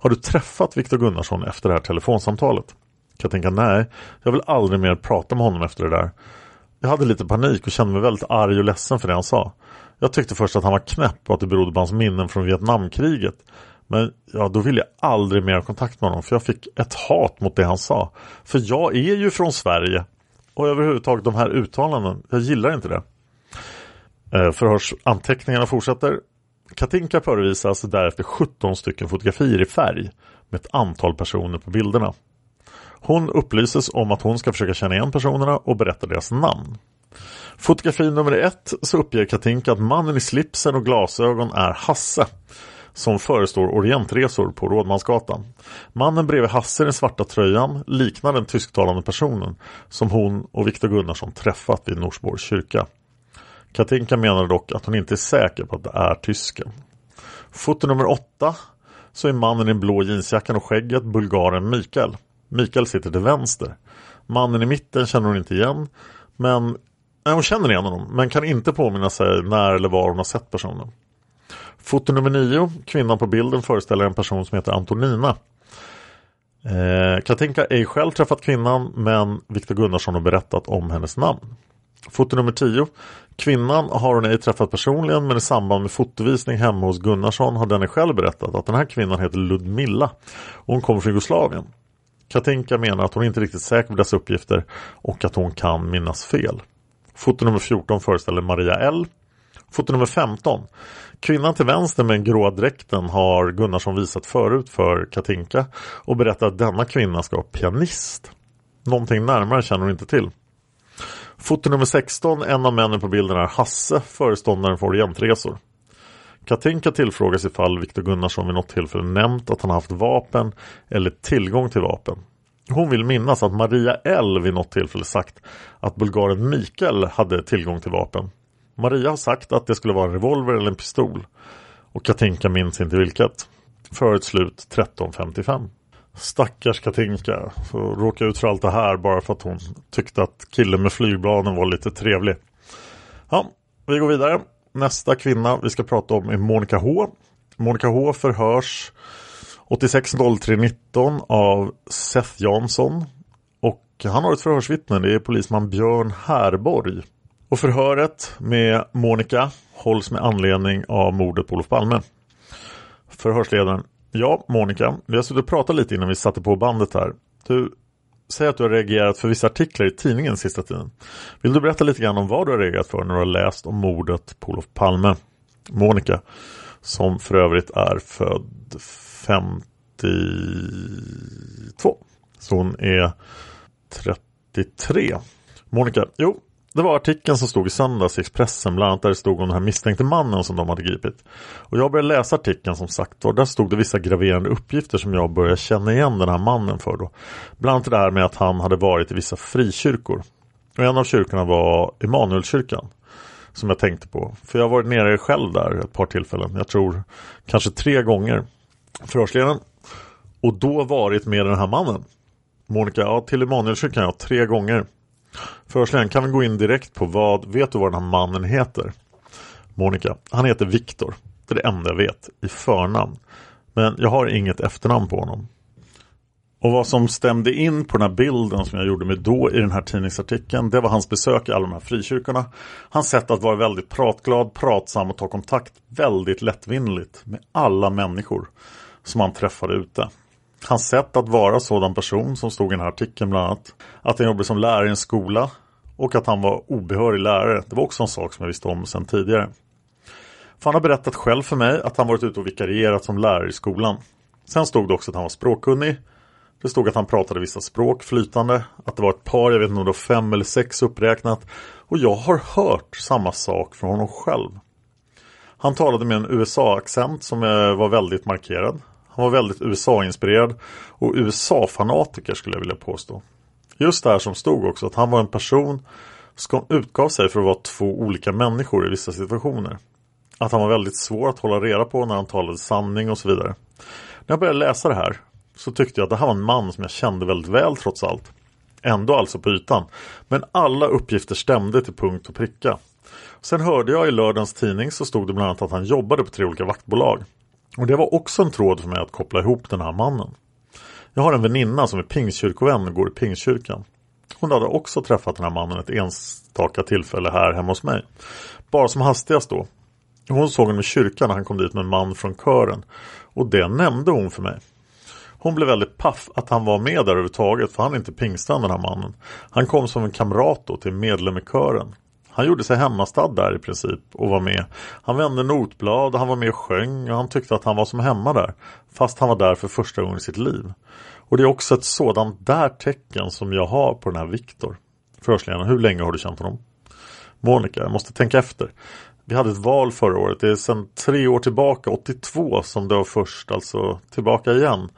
Har du träffat Viktor Gunnarsson efter det här telefonsamtalet? Katinka, nej. Jag vill aldrig mer prata med honom efter det där. Jag hade lite panik och kände mig väldigt arg och ledsen för det han sa. Jag tyckte först att han var knäpp och att det berodde på hans minnen från Vietnamkriget. Men ja, då ville jag aldrig mer ha kontakt med honom. För jag fick ett hat mot det han sa. För jag är ju från Sverige. Och överhuvudtaget de här uttalanden. Jag gillar inte det. Förhörsanteckningarna fortsätter. Katinka förevisas därefter sjutton stycken fotografier i färg med ett antal personer på bilderna. Hon upplyses om att hon ska försöka känna igen personerna och berätta deras namn. Fotografi nummer ett, så uppger Katinka att mannen i slipsen och glasögon är Hasse som förestår Orientresor på Rådmansgatan. Mannen bredvid Hasse i den svarta tröjan liknar den tysktalande personen som hon och Viktor Gunnarsson träffat vid Norsborgs kyrka. Katinka menar dock att hon inte är säker på att det är tysken. Foto nummer åtta, så är mannen i en blå jeansjackan och skägget bulgaren Mikael. Mikael sitter till vänster. Mannen i mitten känner hon inte igen, men nej, hon känner igen honom men kan inte påminna sig när eller var hon har sett personen. Foto nummer nio, kvinnan på bilden föreställer en person som heter Antonina. Eh, Katinka är själv träffat kvinnan, men Viktor Gunnarsson har berättat om hennes namn. Foto nummer tio. Kvinnan har hon ej träffat personligen, men i samband med fotovisning hemma hos Gunnarsson har denne själv berättat att den här kvinnan heter Ludmilla och hon kommer från Jugoslavien. Katinka menar att hon inte är riktigt säker på dessa uppgifter och att hon kan minnas fel. Foto nummer fjorton föreställer Maria L. Foto nummer femton. Kvinnan till vänster med den gråa dräkten har Gunnarsson visat förut för Katinka och berättat att denna kvinna ska vara pianist. Någonting närmare känner hon inte till. Foto nummer sexton, en av männen på bilden är Hasse, föreståndaren för Orientresor. Katinka tillfrågas ifall Viktor Gunnarsson vid något tillfälle nämnt att han haft vapen eller tillgång till vapen. Hon vill minnas att Maria L vid något tillfälle sagt att bulgaren Mikael hade tillgång till vapen. Maria har sagt att det skulle vara en revolver eller en pistol. Och Katinka minns inte vilket. För ett slut tretton femtiofem. Stackars Katinka, så råkade ut för allt det här bara för att hon tyckte att killen med flygbladen var lite trevlig. Ja, vi går vidare. Nästa kvinna vi ska prata om är Monica H. Monica H förhörs åttiosex noll tre nitton av Seth Jansson. Och han har ett förhörsvittne, det är polisman Björn Härborg. Och förhöret med Monica hålls med anledning av mordet på Olof Palme. Förhörsledaren. Ja, Monica, vi har suttit och pratat lite innan vi satte på bandet här. Du säger att du har reagerat för vissa artiklar i tidningen sista tiden. Vill du berätta lite grann om vad du har reagerat för när du har läst om mordet på Olof Palme? Monica, som för övrigt är född femtiotvå. Så hon är trettiotre. Monica, jo. Det var artikeln som stod i söndags i Expressen, bland annat där det stod om den här misstänkte mannen som de hade gripit. Och jag började läsa artikeln som sagt, och där stod det vissa graverande uppgifter som jag började känna igen den här mannen för då. Bland annat det där med att han hade varit i vissa frikyrkor. Och en av kyrkorna var Emanuelkyrkan som jag tänkte på. För jag har varit nere själv där ett par tillfällen, jag tror kanske tre gånger förhörsledaren. Och då varit med den här mannen. Monica, ja, till Emanuelkyrkan jag tre gånger. Förhörsledaren, kan vi gå in direkt på vad, vet du vad den här mannen heter? Monica, han heter Viktor. Det är det enda jag vet i förnamn. Men jag har inget efternamn på honom. Och vad som stämde in på den här bilden som jag gjorde med då i den här tidningsartikeln, det var hans besök i alla de här frikyrkorna. Hans sätt att vara väldigt pratglad, pratsam och ta kontakt väldigt lättvinligt med alla människor som han träffade ute. Hans sätt att vara sådan person som stod i den här artikeln bland annat, att han jobbade som lärare i en skola och att han var obehörig lärare, det var också en sak som jag visste om sedan tidigare. För han har berättat själv för mig att han varit ute och vikarierat som lärare i skolan. Sen stod det också att han var språkkunnig. Det stod att han pratade vissa språk flytande, att det var ett par, jag vet inte, fem eller sex uppräknat. Och jag har hört samma sak från honom själv. Han talade med en U S A-accent som var väldigt markerad. Han var väldigt U S A-inspirerad och U S A-fanatiker skulle jag vilja påstå. Just det här som stod också, att han var en person som utgav sig för att vara två olika människor i vissa situationer. Att han var väldigt svår att hålla reda på när han talade sanning och så vidare. När jag började läsa det här så tyckte jag att det här var en man som jag kände väldigt väl trots allt. Ändå alltså på ytan. Men alla uppgifter stämde till punkt och pricka. Sen hörde jag i lördagens tidning så stod det bland annat att han jobbade på tre olika vaktbolag. Och det var också en tråd för mig att koppla ihop den här mannen. Jag har en väninna som är pingskyrkovän och går i pingskyrkan. Hon hade också träffat den här mannen ett enstaka tillfälle här hemma hos mig. Bara som hastigast då. Hon såg honom i kyrkan när han kom dit med en man från kören. Och det nämnde hon för mig. Hon blev väldigt paff att han var med där överhuvudtaget, för han är inte pingstan den här mannen. Han kom som en kamrat då till medlem i kören. Han gjorde sig hemmastad där i princip och var med. Han vände notblad, han var med och sjöng och han tyckte att han var som hemma där. Fast han var där för första gången i sitt liv. Och det är också ett sådant där tecken som jag har på den här Viktor. Förhörsledaren, hur länge har du känt honom? Monica, jag måste tänka efter. Vi hade ett val förra året. Det är sedan tre år tillbaka, åttiotvå som det var först, alltså tillbaka igen.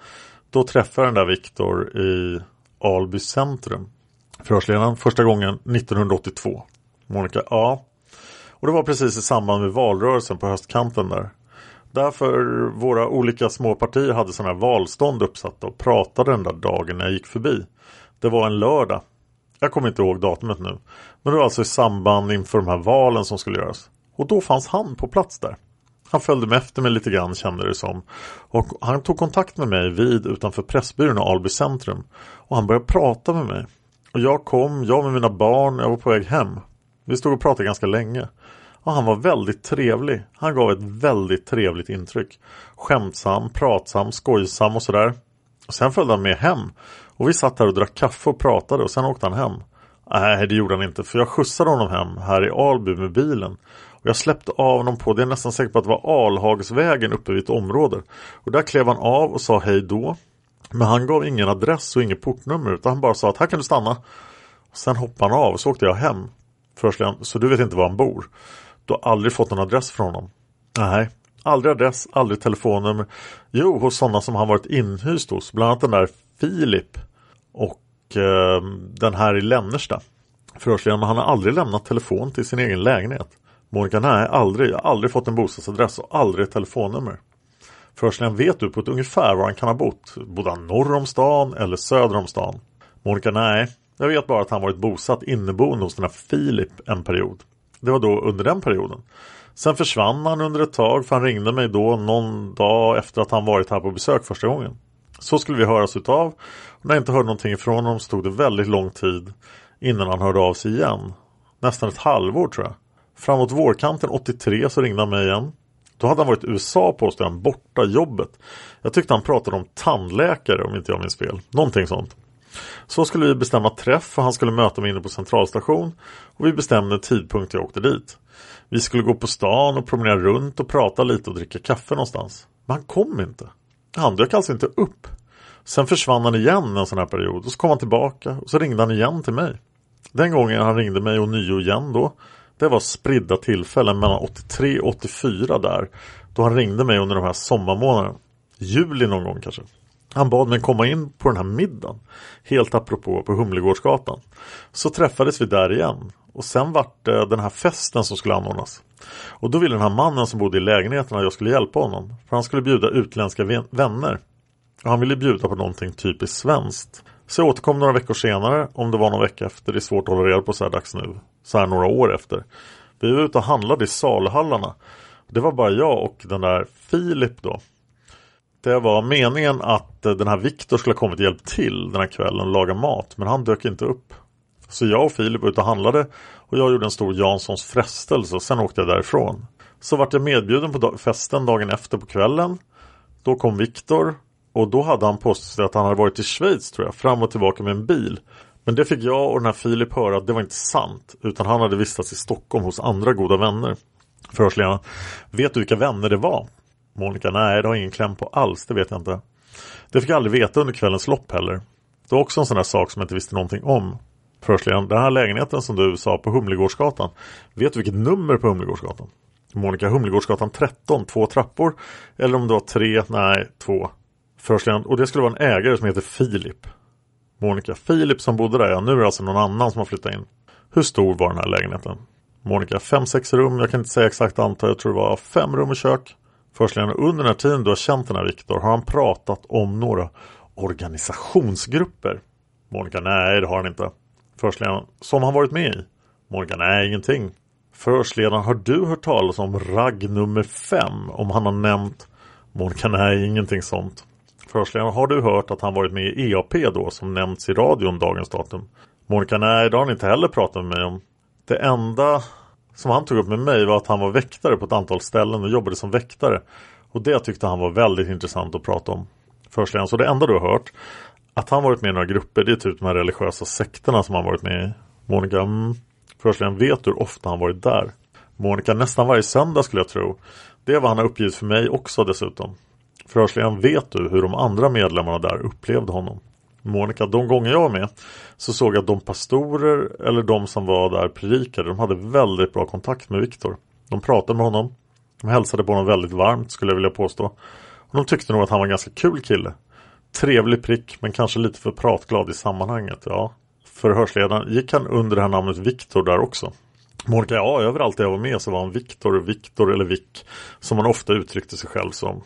Då träffade den där Viktor i Alby centrum. Förhörsledaren, första gången nittonhundraåttiotvå. Monica, ja. Och det var precis i samband med valrörelsen på höstkanten där. Därför våra olika småpartier hade sådana här valstånd uppsatta och pratade den där dagen när jag gick förbi. Det var en lördag. Jag kommer inte ihåg datumet nu. Men det var alltså i samband inför de här valen som skulle göras. Och då fanns han på plats där. Han följde mig efter mig lite grann, kände det som. Och han tog kontakt med mig vid utanför Pressbyrån och Alby centrum. Och han började prata med mig. Och jag kom, jag med mina barn, jag var på väg hem. Vi stod och pratade ganska länge. Och han var väldigt trevlig. Han gav ett väldigt trevligt intryck. Skämtsam, pratsam, skojsam och sådär. Och sen följde han med hem. Och vi satt där och drack kaffe och pratade. Och sen åkte han hem. Nej, det gjorde han inte. För jag skjutsade honom hem här i Alby med bilen. Och jag släppte av honom på, det är nästan säkert på att det var Alhagsvägen uppe vid ett område. Och där klev han av och sa hej då. Men han gav ingen adress och ingen portnummer, utan han bara sa att här kan du stanna. Och sen hoppade han av och så åkte jag hem. Förstligen, så du vet inte var han bor. Du har aldrig fått någon adress från honom. Nej, aldrig adress, aldrig telefonnummer. Jo, hos sådana som han varit inhyst hos. Bland annat den där Filip och eh, den här i Lännersta. Förstligen, men han har aldrig lämnat telefon till sin egen lägenhet. Monica, nej, aldrig. Jag har aldrig fått en bostadsadress och aldrig ett telefonnummer. Förhörsledaren, vet du på ett ungefär var han kan ha bott? Bodde han norr om stan eller söder om stan? Monica, nej. Jag vet bara att han varit bosatt inneboende hos den här Filip en period. Det var då under den perioden. Sen försvann han under ett tag, för han ringde mig då någon dag efter att han varit här på besök första gången. Så skulle vi höras utav. Och när jag inte hörde någonting ifrån honom stod det väldigt lång tid innan han hörde av sig igen. Nästan ett halvår tror jag. Framåt vårkanten åttiotre så ringde han mig igen. Då hade han varit i U S A, påstod han, borta jobbet. Jag tyckte han pratade om tandläkare om inte jag minns fel. Någonting sånt. Så skulle vi bestämma träff och han skulle möta mig inne på centralstation. Och vi bestämde tidpunkt jag åkte dit. Vi skulle gå på stan och promenera runt och prata lite och dricka kaffe någonstans. Men han kom inte. Han dök alltså inte upp. Sen försvann han igen en sån här period. Och så kom han tillbaka och så ringde han igen till mig. Den gången han ringde mig och nio igen då. Det var spridda tillfällen mellan åttiotre och åttiofyra där. Då han ringde mig under de här sommarmånaderna. Juli någon gång kanske. Han bad mig komma in på den här middagen. Helt apropå på Humlegårdsgatan. Så träffades vi där igen. Och sen var det den här festen som skulle anordnas. Och då ville den här mannen som bodde i lägenheten att jag skulle hjälpa honom. För han skulle bjuda utländska vänner. Och han ville bjuda på någonting typiskt svenskt. Så jag återkom några veckor senare. Om det var någon vecka efter. Det är svårt att hålla reda på så här dags nu. Så här några år efter. Vi var ute och handlade i salhallarna. Det var bara jag och den där Filip då. Det var meningen att den här Viktor skulle ha kommit och hjälpt till den här kvällen och laga mat. Men han dök inte upp. Så jag och Filip var ute och handlade. Och jag gjorde en stor Janssons frestelse. Och sen åkte jag därifrån. Så vart jag medbjuden på festen dagen efter på kvällen. Då kom Viktor. Och då hade han påstått att han hade varit i Schweiz, tror jag. Fram och tillbaka med en bil. Men det fick jag och den här Filip höra att det var inte sant. Utan han hade vistats i Stockholm hos andra goda vänner. Förhörsledaren. Vet du vilka vänner det var? Monica, nej, det har ingen kläm på alls, det vet jag inte. Det fick jag aldrig veta under kvällens lopp heller. Det var också en sån här sak som jag inte visste någonting om. Förhörsledaren, den här lägenheten som du sa på Humlegårdsgatan. Vet du vilket nummer på Humlegårdsgatan? Monica, Humlegårdsgatan tretton, två trappor. Eller om det var tre, nej, två. Förhörsledaren, och det skulle vara en ägare som heter Filip. Monica, Filip som bodde där, ja, nu är det alltså någon annan som har flyttat in. Hur stor var den här lägenheten? Monica, fem, sex rum, jag kan inte säga exakt antal, jag tror det var fem rum och kök. Förhörsledaren, under den här tiden du har känt den här Viktor, har han pratat om några organisationsgrupper? Monica, nej, det har han inte. Förhörsledaren, som han varit med i? Monica, nej, ingenting. Förhörsledaren, har du hört talas om ragg nummer fem? Om han har nämnt? Monica, nej, ingenting sånt. Förhörsledaren, har du hört att han varit med i E A P då, som nämnts i radion dagens datum? Monica, nej, det har han inte heller pratat med mig om. Det enda som han tog upp med mig var att han var väktare på ett antal ställen och jobbade som väktare. Och det tyckte han var väldigt intressant att prata om. Förhörsledaren, så det enda du har hört, att han varit med i några grupper, det är typ de här religiösa sekterna som han varit med i. Monica, mm. Förhörsledaren, vet du hur ofta han varit där? Monica, nästan varje söndag skulle jag tro. Det var han har uppgivit för mig också dessutom. Förhörsledaren, vet du hur de andra medlemmarna där upplevde honom? Monica, de gånger jag var med så såg jag att de pastorer eller de som var där predikade, de hade väldigt bra kontakt med Viktor. De pratade med honom, de hälsade på honom väldigt varmt skulle jag vilja påstå. Och de tyckte nog att han var en ganska kul kille. Trevlig prick, men kanske lite för pratglad i sammanhanget, ja. Förhörsledaren, gick han under det här namnet Viktor där också? Monica, ja, överallt jag var med så var han Viktor, Viktor eller Vick, som han ofta uttryckte sig själv som.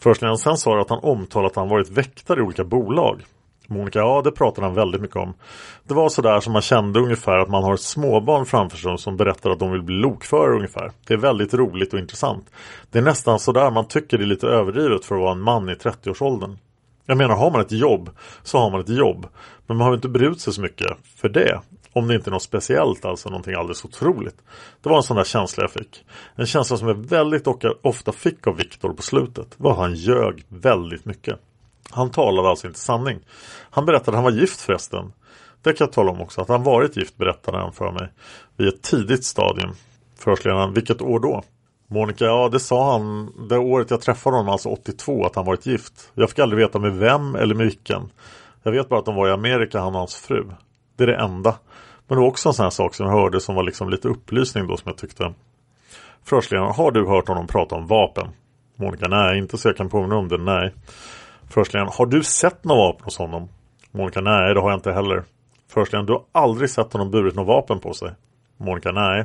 Förhörsledaren, sen sa det att han omtalat att han varit väktare i olika bolag. Monica, ja, det pratade han väldigt mycket om. Det var sådär som man kände ungefär att man har ett småbarn framför sig som berättar att de vill bli lokförare ungefär. Det är väldigt roligt och intressant. Det är nästan sådär man tycker det är lite överdrivet för att vara en man i trettioårsåldern. Jag menar, har man ett jobb så har man ett jobb. Men man har inte brut sig så mycket för det. Om det inte är något speciellt, alltså någonting alldeles otroligt. Det var en sån där känsla jag fick. En känsla som jag väldigt ofta fick av Viktor på slutet var att han ljög väldigt mycket. Han talade alltså inte sanning. Han berättade att han var gift förresten. Det kan jag tala om också, att han varit gift berättade han för mig vid ett tidigt stadium. Förhörsledaren, vilket år då? Monica, ja, det sa han det året jag träffade honom, alltså åttiotvå, att han varit gift. Jag fick aldrig veta med vem eller med vilken. Jag vet bara att de var i Amerika, han och hans fru. Det är det enda. Men det var också en sån här sak som jag hörde som var liksom lite upplysning då som jag tyckte. Förhörsledaren, har du hört honom prata om vapen? Monica, nej, inte så jag kan påminna om det, nej. Förhörsledaren, har du sett något vapen hos honom? Monica, nej, det har jag inte heller. Förhörsledaren, du har aldrig sett honom burit något vapen på sig? Monica, nej.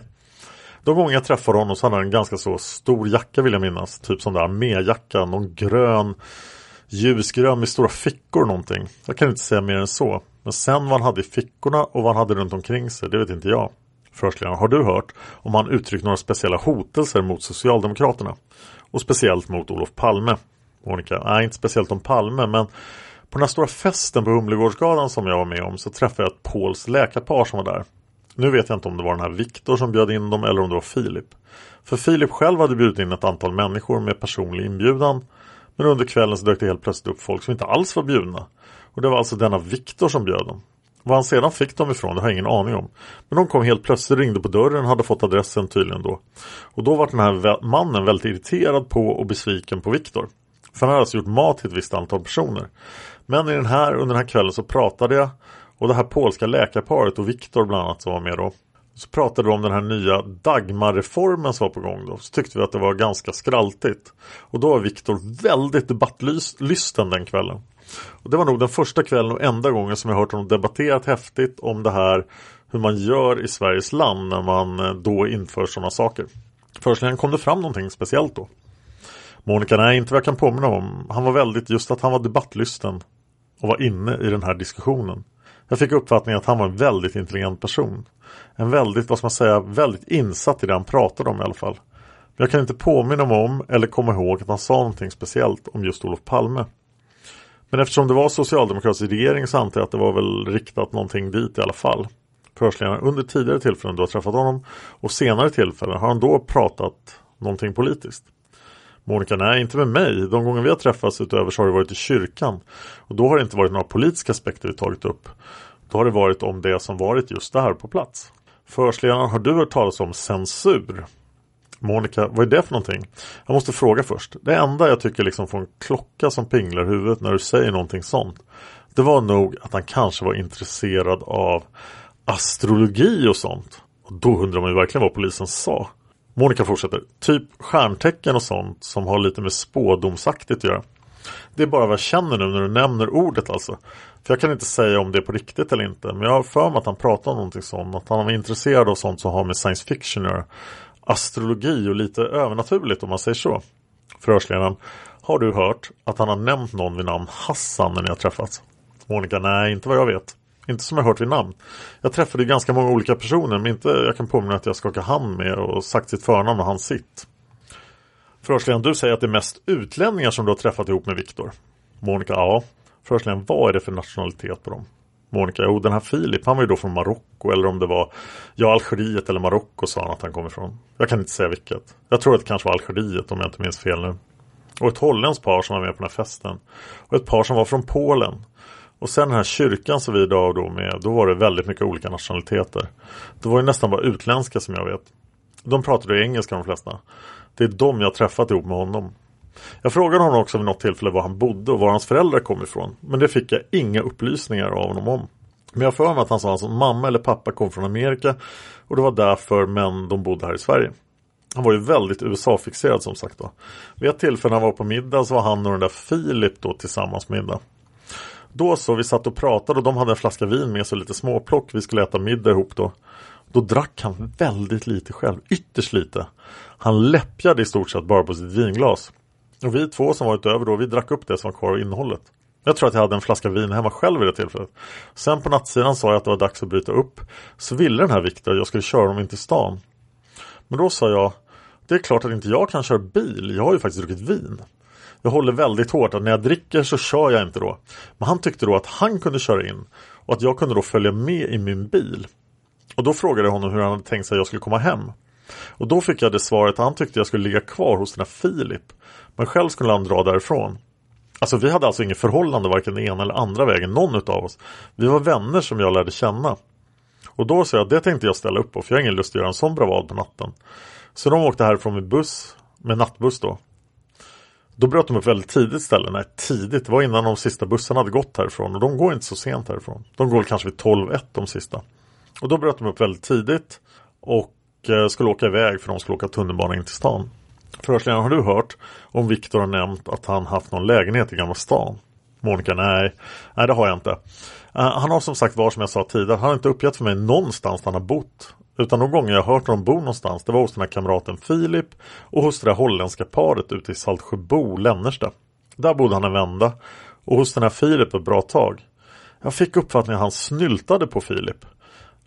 De gånger jag träffade honom så hade han en ganska så stor jacka vill jag minnas. Typ som där arméjacka, någon grön, ljusgrön med stora fickor någonting. Jag kan inte säga mer än så. Men sen vad han hade i fickorna och vad han hade runt omkring sig, det vet inte jag. Förhörsledaren, har du hört om han uttryckt några speciella hotelser mot Socialdemokraterna? Och speciellt mot Olof Palme? Monica, nej, inte speciellt om Palme, men på den här stora festen på Humlegårdsgatan som jag var med om så träffade jag ett polskt läkarpar som var där. Nu vet jag inte om det var den här Viktor som bjöd in dem eller om det var Filip. För Filip själv hade bjudit in ett antal människor med personlig inbjudan. Men under kvällen så dök det helt plötsligt upp folk som inte alls var bjudna. Och det var alltså denna Viktor som bjöd dem. Vad han sedan fick dem ifrån, det har jag ingen aning om. Men de kom helt plötsligt, ringde på dörren, hade fått adressen tydligen då. Och då var den här mannen väldigt irriterad på och besviken på Viktor. För han hade alltså gjort mat till ett visst antal personer. Men i den här, under den här kvällen så pratade jag. Och det här polska läkarparet och Viktor bland annat som var med då. Så pratade vi om den här nya Dagmarreformen som var på gång då. Så tyckte vi att det var ganska skraltigt. Och då var Viktor väldigt debattlysten den kvällen. Och det var nog den första kvällen och enda gången som jag hört honom debatterat häftigt om det här. Hur man gör i Sveriges land när man då inför sådana saker. Först kom det fram någonting speciellt då. Monica, nej, inte vad jag kan påminna om. Han var väldigt, just att han var debattlysten. Och var inne i den här diskussionen. Jag fick uppfattningen att han var en väldigt intelligent person. En väldigt, vad ska man säga, väldigt insatt i det han pratade om i alla fall. Jag kan inte påminna mig om eller komma ihåg att han sa någonting speciellt om just Olof Palme. Men eftersom det var socialdemokratisk regering så antar jag att det var väl riktat någonting dit i alla fall. Förhörsledarna under tidigare tillfällen du har träffat honom och senare tillfällen har han då pratat någonting politiskt. Monica, nej, inte med mig. De gånger vi har träffats utöver så har det varit i kyrkan. Och då har det inte varit några politiska aspekter vi tagit upp. Då har det varit om det som varit just där på plats. Förhörsledarna, har du hört talas om censur? Monica, vad är det för någonting? Jag måste fråga först. Det enda jag tycker liksom får en klocka som pinglar i huvudet när du säger någonting sånt. Det var nog att han kanske var intresserad av astrologi och sånt. Och då undrar man ju verkligen vad polisen sa. Monica fortsätter. Typ stjärntecken och sånt som har lite med spådomsaktigt att göra. Det är bara vad jag känner nu när du nämner ordet alltså. För jag kan inte säga om det är på riktigt eller inte. Men jag har för mig att han pratar om någonting sånt. Att han är intresserad av sånt som har med science fiction att göra. Astrologi och lite övernaturligt om man säger så. Förhörsledaren, har du hört att han har nämnt någon vid namn Hassan när ni har träffats? Monica, nej, inte vad jag vet. Inte som jag hört vid namn. Jag träffade ganska många olika personer men inte jag kan påminna att jag skakar hand med och sagt sitt förnamn och han sitt. Förhörsledaren, du säger att det är mest utlänningar som du har träffat ihop med Viktor. Monica, ja. Förhörsledaren, vad är det för nationalitet på dem? Monica, jo, den här Filip, han var ju då från Marocko eller om det var, ja, Algeriet eller Marocko sa han att han kom ifrån. Jag kan inte säga vilket. Jag tror att det kanske var Algeriet om jag inte minns fel nu. Och ett holländskt par som var med på den här festen. Och ett par som var från Polen. Och sen den här kyrkan som vi idag då med, då var det väldigt mycket olika nationaliteter. Det var ju nästan bara utländska som jag vet. De pratade ju engelska de flesta. Det är de jag träffat ihop med honom. Jag frågade honom också vid något tillfälle var han bodde och var hans föräldrar kom ifrån. Men det fick jag inga upplysningar av honom om. Men jag får mig att han sa att hans mamma eller pappa kom från Amerika. Och det var därför, men de bodde här i Sverige. Han var ju väldigt U S A-fixerad som sagt då. Vid ett tillfälle han var på middag så var han och den där Filip då tillsammans middag. Då så, vi satt och pratade och de hade en flaska vin med sig lite småplock. Vi skulle äta middag ihop då. Då drack han väldigt lite själv, ytterst lite. Han läppjade i stort sett bara på sitt vinglas. Och vi två som varit över då, vi drack upp det som var kvar av innehållet. Jag tror att jag hade en flaska vin hemma själv i det tillfället. Sen på nattsidan sa jag att det var dags att bryta upp. Så ville den här Viktor att jag skulle köra dem in till stan. Men då sa jag, det är klart att inte jag kan köra bil. Jag har ju faktiskt druckit vin. Jag håller väldigt hårt att när jag dricker så kör jag inte då. Men han tyckte då att han kunde köra in. Och att jag kunde då följa med i min bil. Och då frågade jag honom hur han hade tänkt sig att jag skulle komma hem. Och då fick jag det svaret att han tyckte jag skulle ligga kvar hos den här Filip. Men själv skulle han dra därifrån. Alltså vi hade alltså inget förhållande varken ena eller andra vägen, någon utav oss. Vi var vänner som jag lärde känna. Och då sa jag att det tänkte jag ställa upp på för jag har ingen lust att göra en sån bravad på natten. Så de åkte härifrån med buss, med nattbuss då. Då bröt de upp väldigt tidigt ställen. Nej, tidigt. Det var innan de sista bussarna hade gått härifrån. Och de går inte så sent härifrån. De går kanske vid tolv ett de sista. Och då bröt de upp väldigt tidigt. Och skulle åka iväg för de skulle åka tunnelbana in till stan. Förhörsledaren, har du hört om Viktor har nämnt att han haft någon lägenhet i Gamla stan? Monica, nej. Nej, det har jag inte. Han har som sagt var som jag sa tidigare. Han har inte uppgett för mig någonstans där han har bott. Utan de gånger jag har hört honom bo någonstans, det var hos den här kamraten Filip och hos det där holländska paret ute i Saltsjöbo, Lännersta. Där bodde han en vända och hos den här Filip ett bra tag. Jag fick uppfattningen att han snyltade på Filip.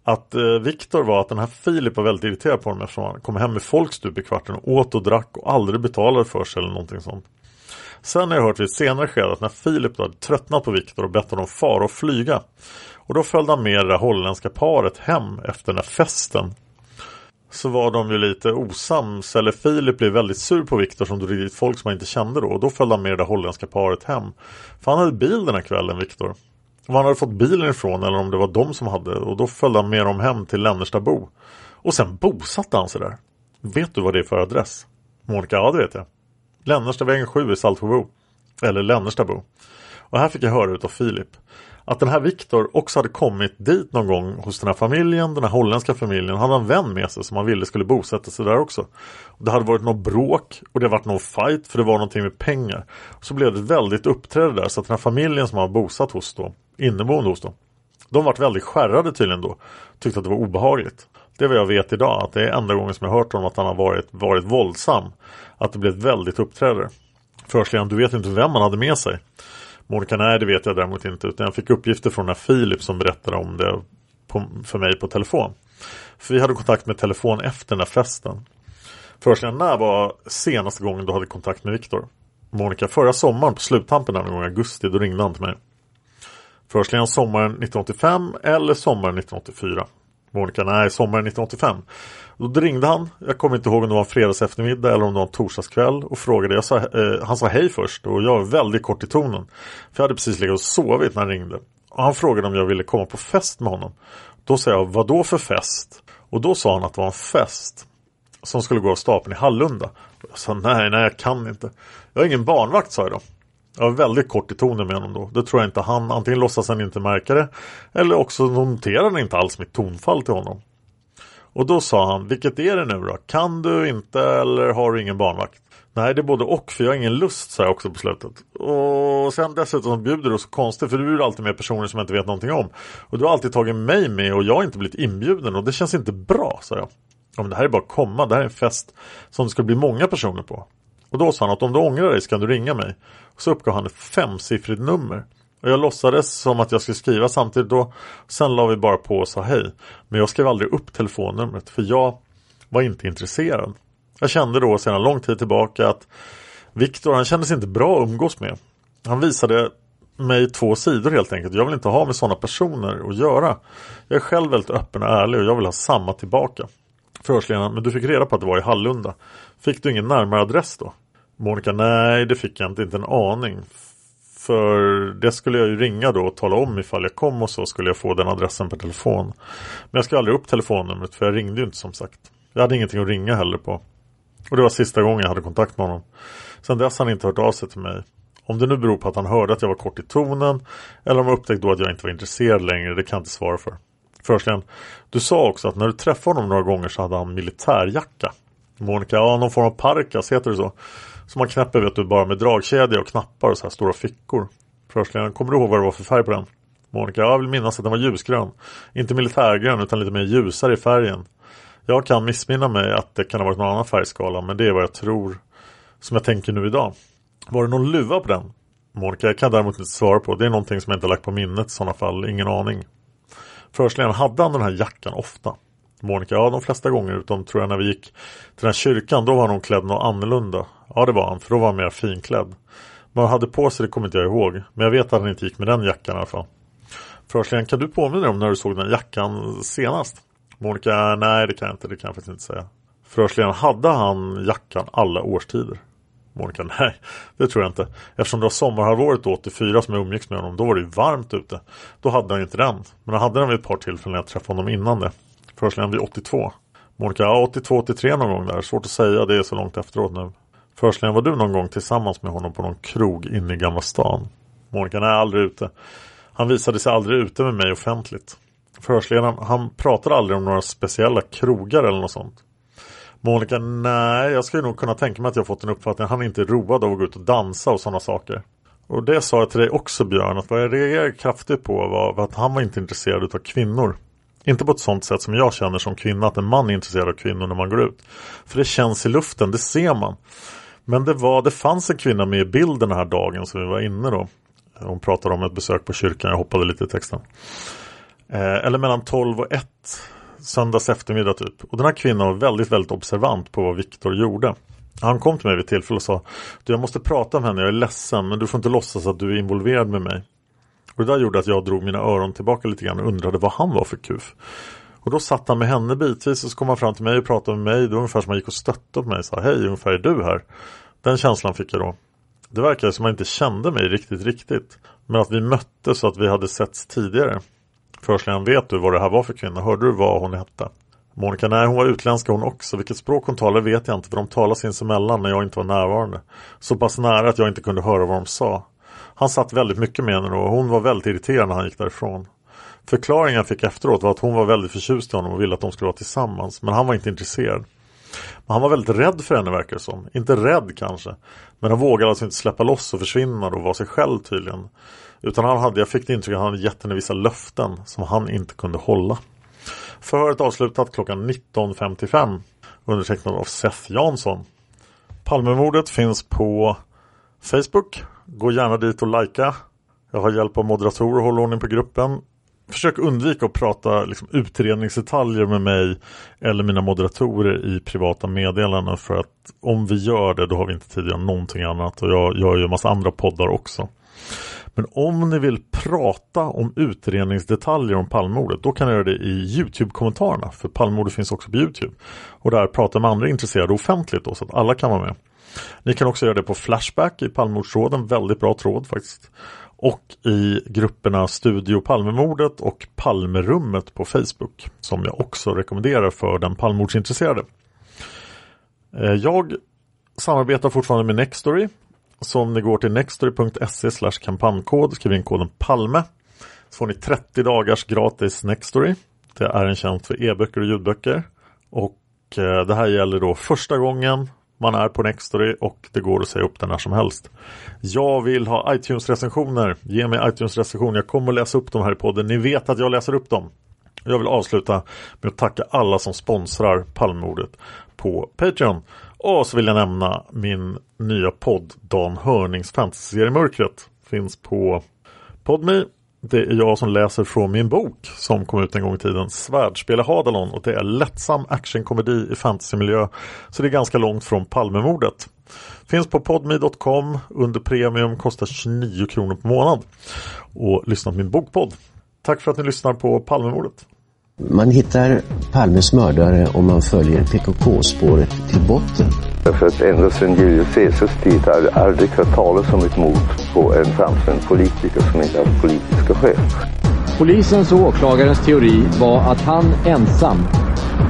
Att eh, Viktor var att den här Filip var väldigt irriterad på honom eftersom han kom hem med folk stup i kvarten och åt och drack och aldrig betalade för sig eller någonting sånt. Sen har jag hört vid ett senare skede att när Filip då hade tröttnat på Viktor och bett honom fara och flyga. Och då följde han med det holländska paret hem efter den här festen. Så var de ju lite osams eller Filip blev väldigt sur på Viktor som drog dit folk som han inte kände då. Och då följde han med det holländska paret hem. För han hade bil den här kvällen, Viktor. Om han hade fått bilen ifrån eller om det var de som hade. Och då följde han med dem hem till Lännerstabo. Och sen bosatte han sig där. Vet du vad det är för adress? Monica, ja det vet jag. Lännerstavägen sju i Saltsjöbo. Eller Lännerstabo. Och här fick jag höra ut av Filip. Att den här Viktor också hade kommit dit någon gång hos den här familjen, den här holländska familjen. Han hade en vän med sig som han ville skulle bosätta sig där också. Det hade varit något bråk och det hade varit någon fight för det var någonting med pengar. Så blev det väldigt uppträde där så att den här familjen som han bosatt hos då, inneboende hos då. De varit väldigt skärrade tydligen då. Tyckte att det var obehagligt. Det är vad jag vet idag att det är enda gången som jag hört om att han har varit, varit våldsam. Att det blev väldigt uppträde. Förhörsledaren, du vet inte vem han hade med sig. Monica, nej det vet jag däremot inte utan jag fick uppgifter från den här Filip som berättade om det på, för mig på telefon. För vi hade kontakt med telefon efter den här festen. Förresten, när var senaste gången du hade kontakt med Viktor? Monica, förra sommaren på sluttampen någon gång i augusti, då ringde han till mig. Förresten, sommaren nittonhundraåttiofem eller sommaren nittonhundraåttiofyra? Monica, nej, sommaren nittonhundraåttiofem. Då ringde han, jag kommer inte ihåg om det var en fredags eftermiddag eller om det var en torsdagskväll, och frågade, jag sa, eh, han sa hej först och jag var väldigt kort i tonen. För jag hade precis legat och sovit när han ringde. Och han frågade om jag ville komma på fest med honom. Då sa jag, vad då för fest? Och då sa han att det var en fest som skulle gå av stapeln i Hallunda. Och jag sa, nej, nej, jag kan inte. Jag har ingen barnvakt, sa jag då. Jag var väldigt kort i tonen med honom då. Det tror jag inte han, antingen låtsas han inte märka det, eller också noterar han inte alls mitt tonfall till honom. Och då sa han, vilket är det nu då? Kan du inte eller har du ingen barnvakt? Nej, det är både och, för jag har ingen lust, sa jag också på slutet. Och sen dessutom bjuder du så konstigt, för du är alltid med personer som jag inte vet någonting om. Och du har alltid tagit mig med och jag har inte blivit inbjuden och det känns inte bra, sa jag. Ja, men det här är bara att komma, det här är en fest som det ska bli många personer på. Och då sa han att om du ångrar dig så kan du ringa mig. Och så uppgav han ett femsiffrigt nummer. Och jag låtsades som att jag skulle skriva samtidigt då. Sen la vi bara på och sa hej. Men jag skrev aldrig upp telefonnumret, för jag var inte intresserad. Jag kände då sedan lång tid tillbaka att Viktor, han kändes inte bra att umgås med. Han visade mig två sidor helt enkelt. Jag vill inte ha med sådana personer att göra. Jag är själv väldigt öppen och ärlig och jag vill ha samma tillbaka. Förhörsledaren, men du fick reda på att det var i Hallunda. Fick du ingen närmare adress då? Monica, nej, det fick jag inte, inte en aning. För det skulle jag ju ringa då och tala om ifall jag kom, och så skulle jag få den adressen på telefon. Men jag skrev aldrig upp telefonnumret, för jag ringde ju inte, som sagt. Jag hade ingenting att ringa heller på. Och det var sista gången jag hade kontakt med honom. Sen dess har han inte hört av sig till mig. Om det nu beror på att han hörde att jag var kort i tonen, eller om jag upptäckte då att jag inte var intresserad längre, det kan jag inte svara för. Förresten, du sa också att när du träffade honom några gånger så hade han militärjacka. Monica, ja, någon form av parkas heter det så. Som man knäpper, vet du, bara med dragkedja och knappar och så här stora fickor. Förresten, kommer du ihåg vad det var för färg på den? Monica, ja, jag vill minnas att den var ljusgrön. Inte militärgrön utan lite mer ljusare i färgen. Jag kan missminna mig att det kan ha varit någon annan färgskala, men det är vad jag tror, som jag tänker nu idag. Var det någon luva på den? Monica, jag kan däremot inte svara på. Det är någonting som jag inte har lagt på minnet i sådana fall. Ingen aning. Förhörsledaren, hade han den här jackan ofta? Monica, ja, de flesta gånger, utom tror jag när vi gick till den här kyrkan, då var han klädd något annorlunda. Ja, det var han, för då var han mer finklädd. Men han hade på sig, det kommer inte jag ihåg, men jag vet att han inte gick med den jackan i alla fall. Förhörsledaren, kan du påminna dig om när du såg den jackan senast? Monica, nej, det kan jag inte, det kan jag faktiskt inte säga. Förhörsledaren, hade han jackan alla årstider? Monica, nej, det tror jag inte. Eftersom det var sommarhalvåret åttiofyra som jag umgicks med honom, då var det ju varmt ute. Då hade han ju inte den, men han hade den vid ett par tillfällen när jag träffade honom innan det. Förhörsledaren, vid åttiotvå. Monica, ja, åttiotvå åttiotre någon gång där, svårt att säga, det är så långt efteråt nu. Förhörsledaren, var du någon gång tillsammans med honom på någon krog inne i Gamla stan? Monica, nej, aldrig ute. Han visade sig aldrig ute med mig offentligt. Förhörsledaren, han pratade aldrig om några speciella krogar eller något sånt. Monica, nej, jag skulle nog kunna tänka mig att jag fått en uppfattning att han inte är road av att gå ut och dansa och sådana saker. Och det sa jag till dig också, Björn, att vad jag reagerade kraftigt på var att han var inte intresserad av kvinnor. Inte på ett sånt sätt som jag känner som kvinna, att en man är intresserad av kvinnor när man går ut. För det känns i luften, det ser man. Men det, var, det fanns en kvinna med i bilden den här dagen som vi var inne då. Hon pratade om ett besök på kyrkan, jag hoppade lite i texten. Eller mellan tolv och ett söndags eftermiddag typ. Och den här kvinnan var väldigt, väldigt observant på vad Viktor gjorde. Han kom till mig vid tillfälle och sa, du, jag måste prata med henne, jag är ledsen, men du får inte låtsas att du är involverad med mig. Och det där gjorde att jag drog mina öron tillbaka lite grann och undrade vad han var för kuf. Och då satt han med henne bitvis och så kom han fram till mig och pratade med mig. Det var ungefär som han gick och stötte på mig och sa, hej, ungefär är du här? Den känslan fick jag då. Det verkade som han inte kände mig riktigt, riktigt. Men att vi möttes så att vi hade setts tidigare. Förhörsledaren, vet du vad det här var för kvinna? Hörde du vad hon hette? Monica, nej, hon var utländska hon också. Vilket språk hon talar vet jag inte, för de talar sinsemellan när jag inte var närvarande. Så pass nära att jag inte kunde höra vad de sa. Han satt väldigt mycket med henne och hon var väldigt irriterad när han gick därifrån. Förklaringen fick efteråt var att hon var väldigt förtjust i honom och ville att de skulle vara tillsammans. Men han var inte intresserad. Men han var väldigt rädd för henne, verkar det som. Inte rädd kanske. Men han vågade alltså inte släppa loss och försvinna och vara sig själv tydligen. Utan han hade, jag fick det intrycket att han hade gett henne vissa löften som han inte kunde hålla. Förhöret avslutat klockan nitton femtiofem. Undertecknad av Seth Jansson. Palmemordet finns på Facebook. Gå gärna dit och likea. Jag har hjälp av moderatorer och håller ordning på gruppen. försök undvika att prata liksom utredningsdetaljer med mig eller mina moderatorer i privata meddelanden, för att om vi gör det då har vi inte tid att göra någonting annat, och jag gör ju en massa andra poddar också. Men om ni vill prata om utredningsdetaljer om Palmemordet, då kan ni göra det i YouTube-kommentarerna, för Palmemordet finns också på YouTube. Och där pratar man andra intresserade offentligt då, så att alla kan vara med. Ni kan också göra det på Flashback i Palmemordsråden, väldigt bra tråd faktiskt. Och i grupperna Studio Palmemordet och Palmerummet på Facebook, som jag också rekommenderar för den palmemordsintresserade. Jag samarbetar fortfarande med Nextory. Så om ni går till nextory.se slash kampankod, skriver in koden PALME, så får ni trettio dagars gratis Nextory. Det är en tjänst för e-böcker och ljudböcker. Och det här gäller då första gången man är på Nextory, och det går att säga upp den här som helst. Jag vill ha iTunes-recensioner. Ge mig iTunes-recensioner. Jag kommer att läsa upp dem här i podden. Ni vet att jag läser upp dem. Jag vill avsluta med att tacka alla som sponsrar Palmemordet på Patreon. Och så vill jag nämna min nya podd Dan Hörnings fantasy-serie Mörkret. Finns på Podme. Det är jag som läser från min bok som kom ut en gång i tiden, Svärdspel i Hadalon. Och det är lättsam actionkomedi i fantasymiljö, så det är ganska långt från Palmemordet. Finns på podme punkt com under premium, kostar tjugonio kronor på månad. Och lyssna på min bokpodd. Tack för att ni lyssnar på Palmemordet. Man hittar Palmes mördare om man följer P K K-spåret till botten. För att ända sedan Julius Caesars tid har det aldrig hört talas om ett mord på en framstående politiker som inte har politiska skäl. Polisens och åklagarens teori var att han ensam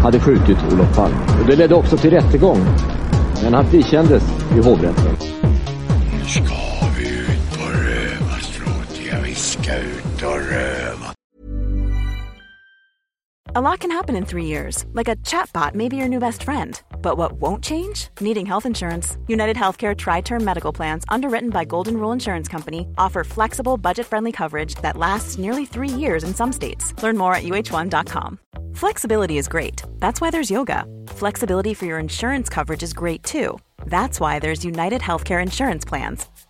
hade skjutit Olof Palme. Och det ledde också till rättegång. Men han frikändes i hovrätten. Nu ska vi ut och röva, stråt jag viska ut och röva. A lot can happen in three years, like a chatbot may be your new best friend. But what won't change? Needing health insurance. United Healthcare Tri-Term Medical Plans, underwritten by Golden Rule Insurance Company, offer flexible, budget-friendly coverage that lasts nearly three years in some states. Learn more at U H one dot com. Flexibility is great. That's why there's yoga. Flexibility for your insurance coverage is great, too. That's why there's United Healthcare Insurance Plans.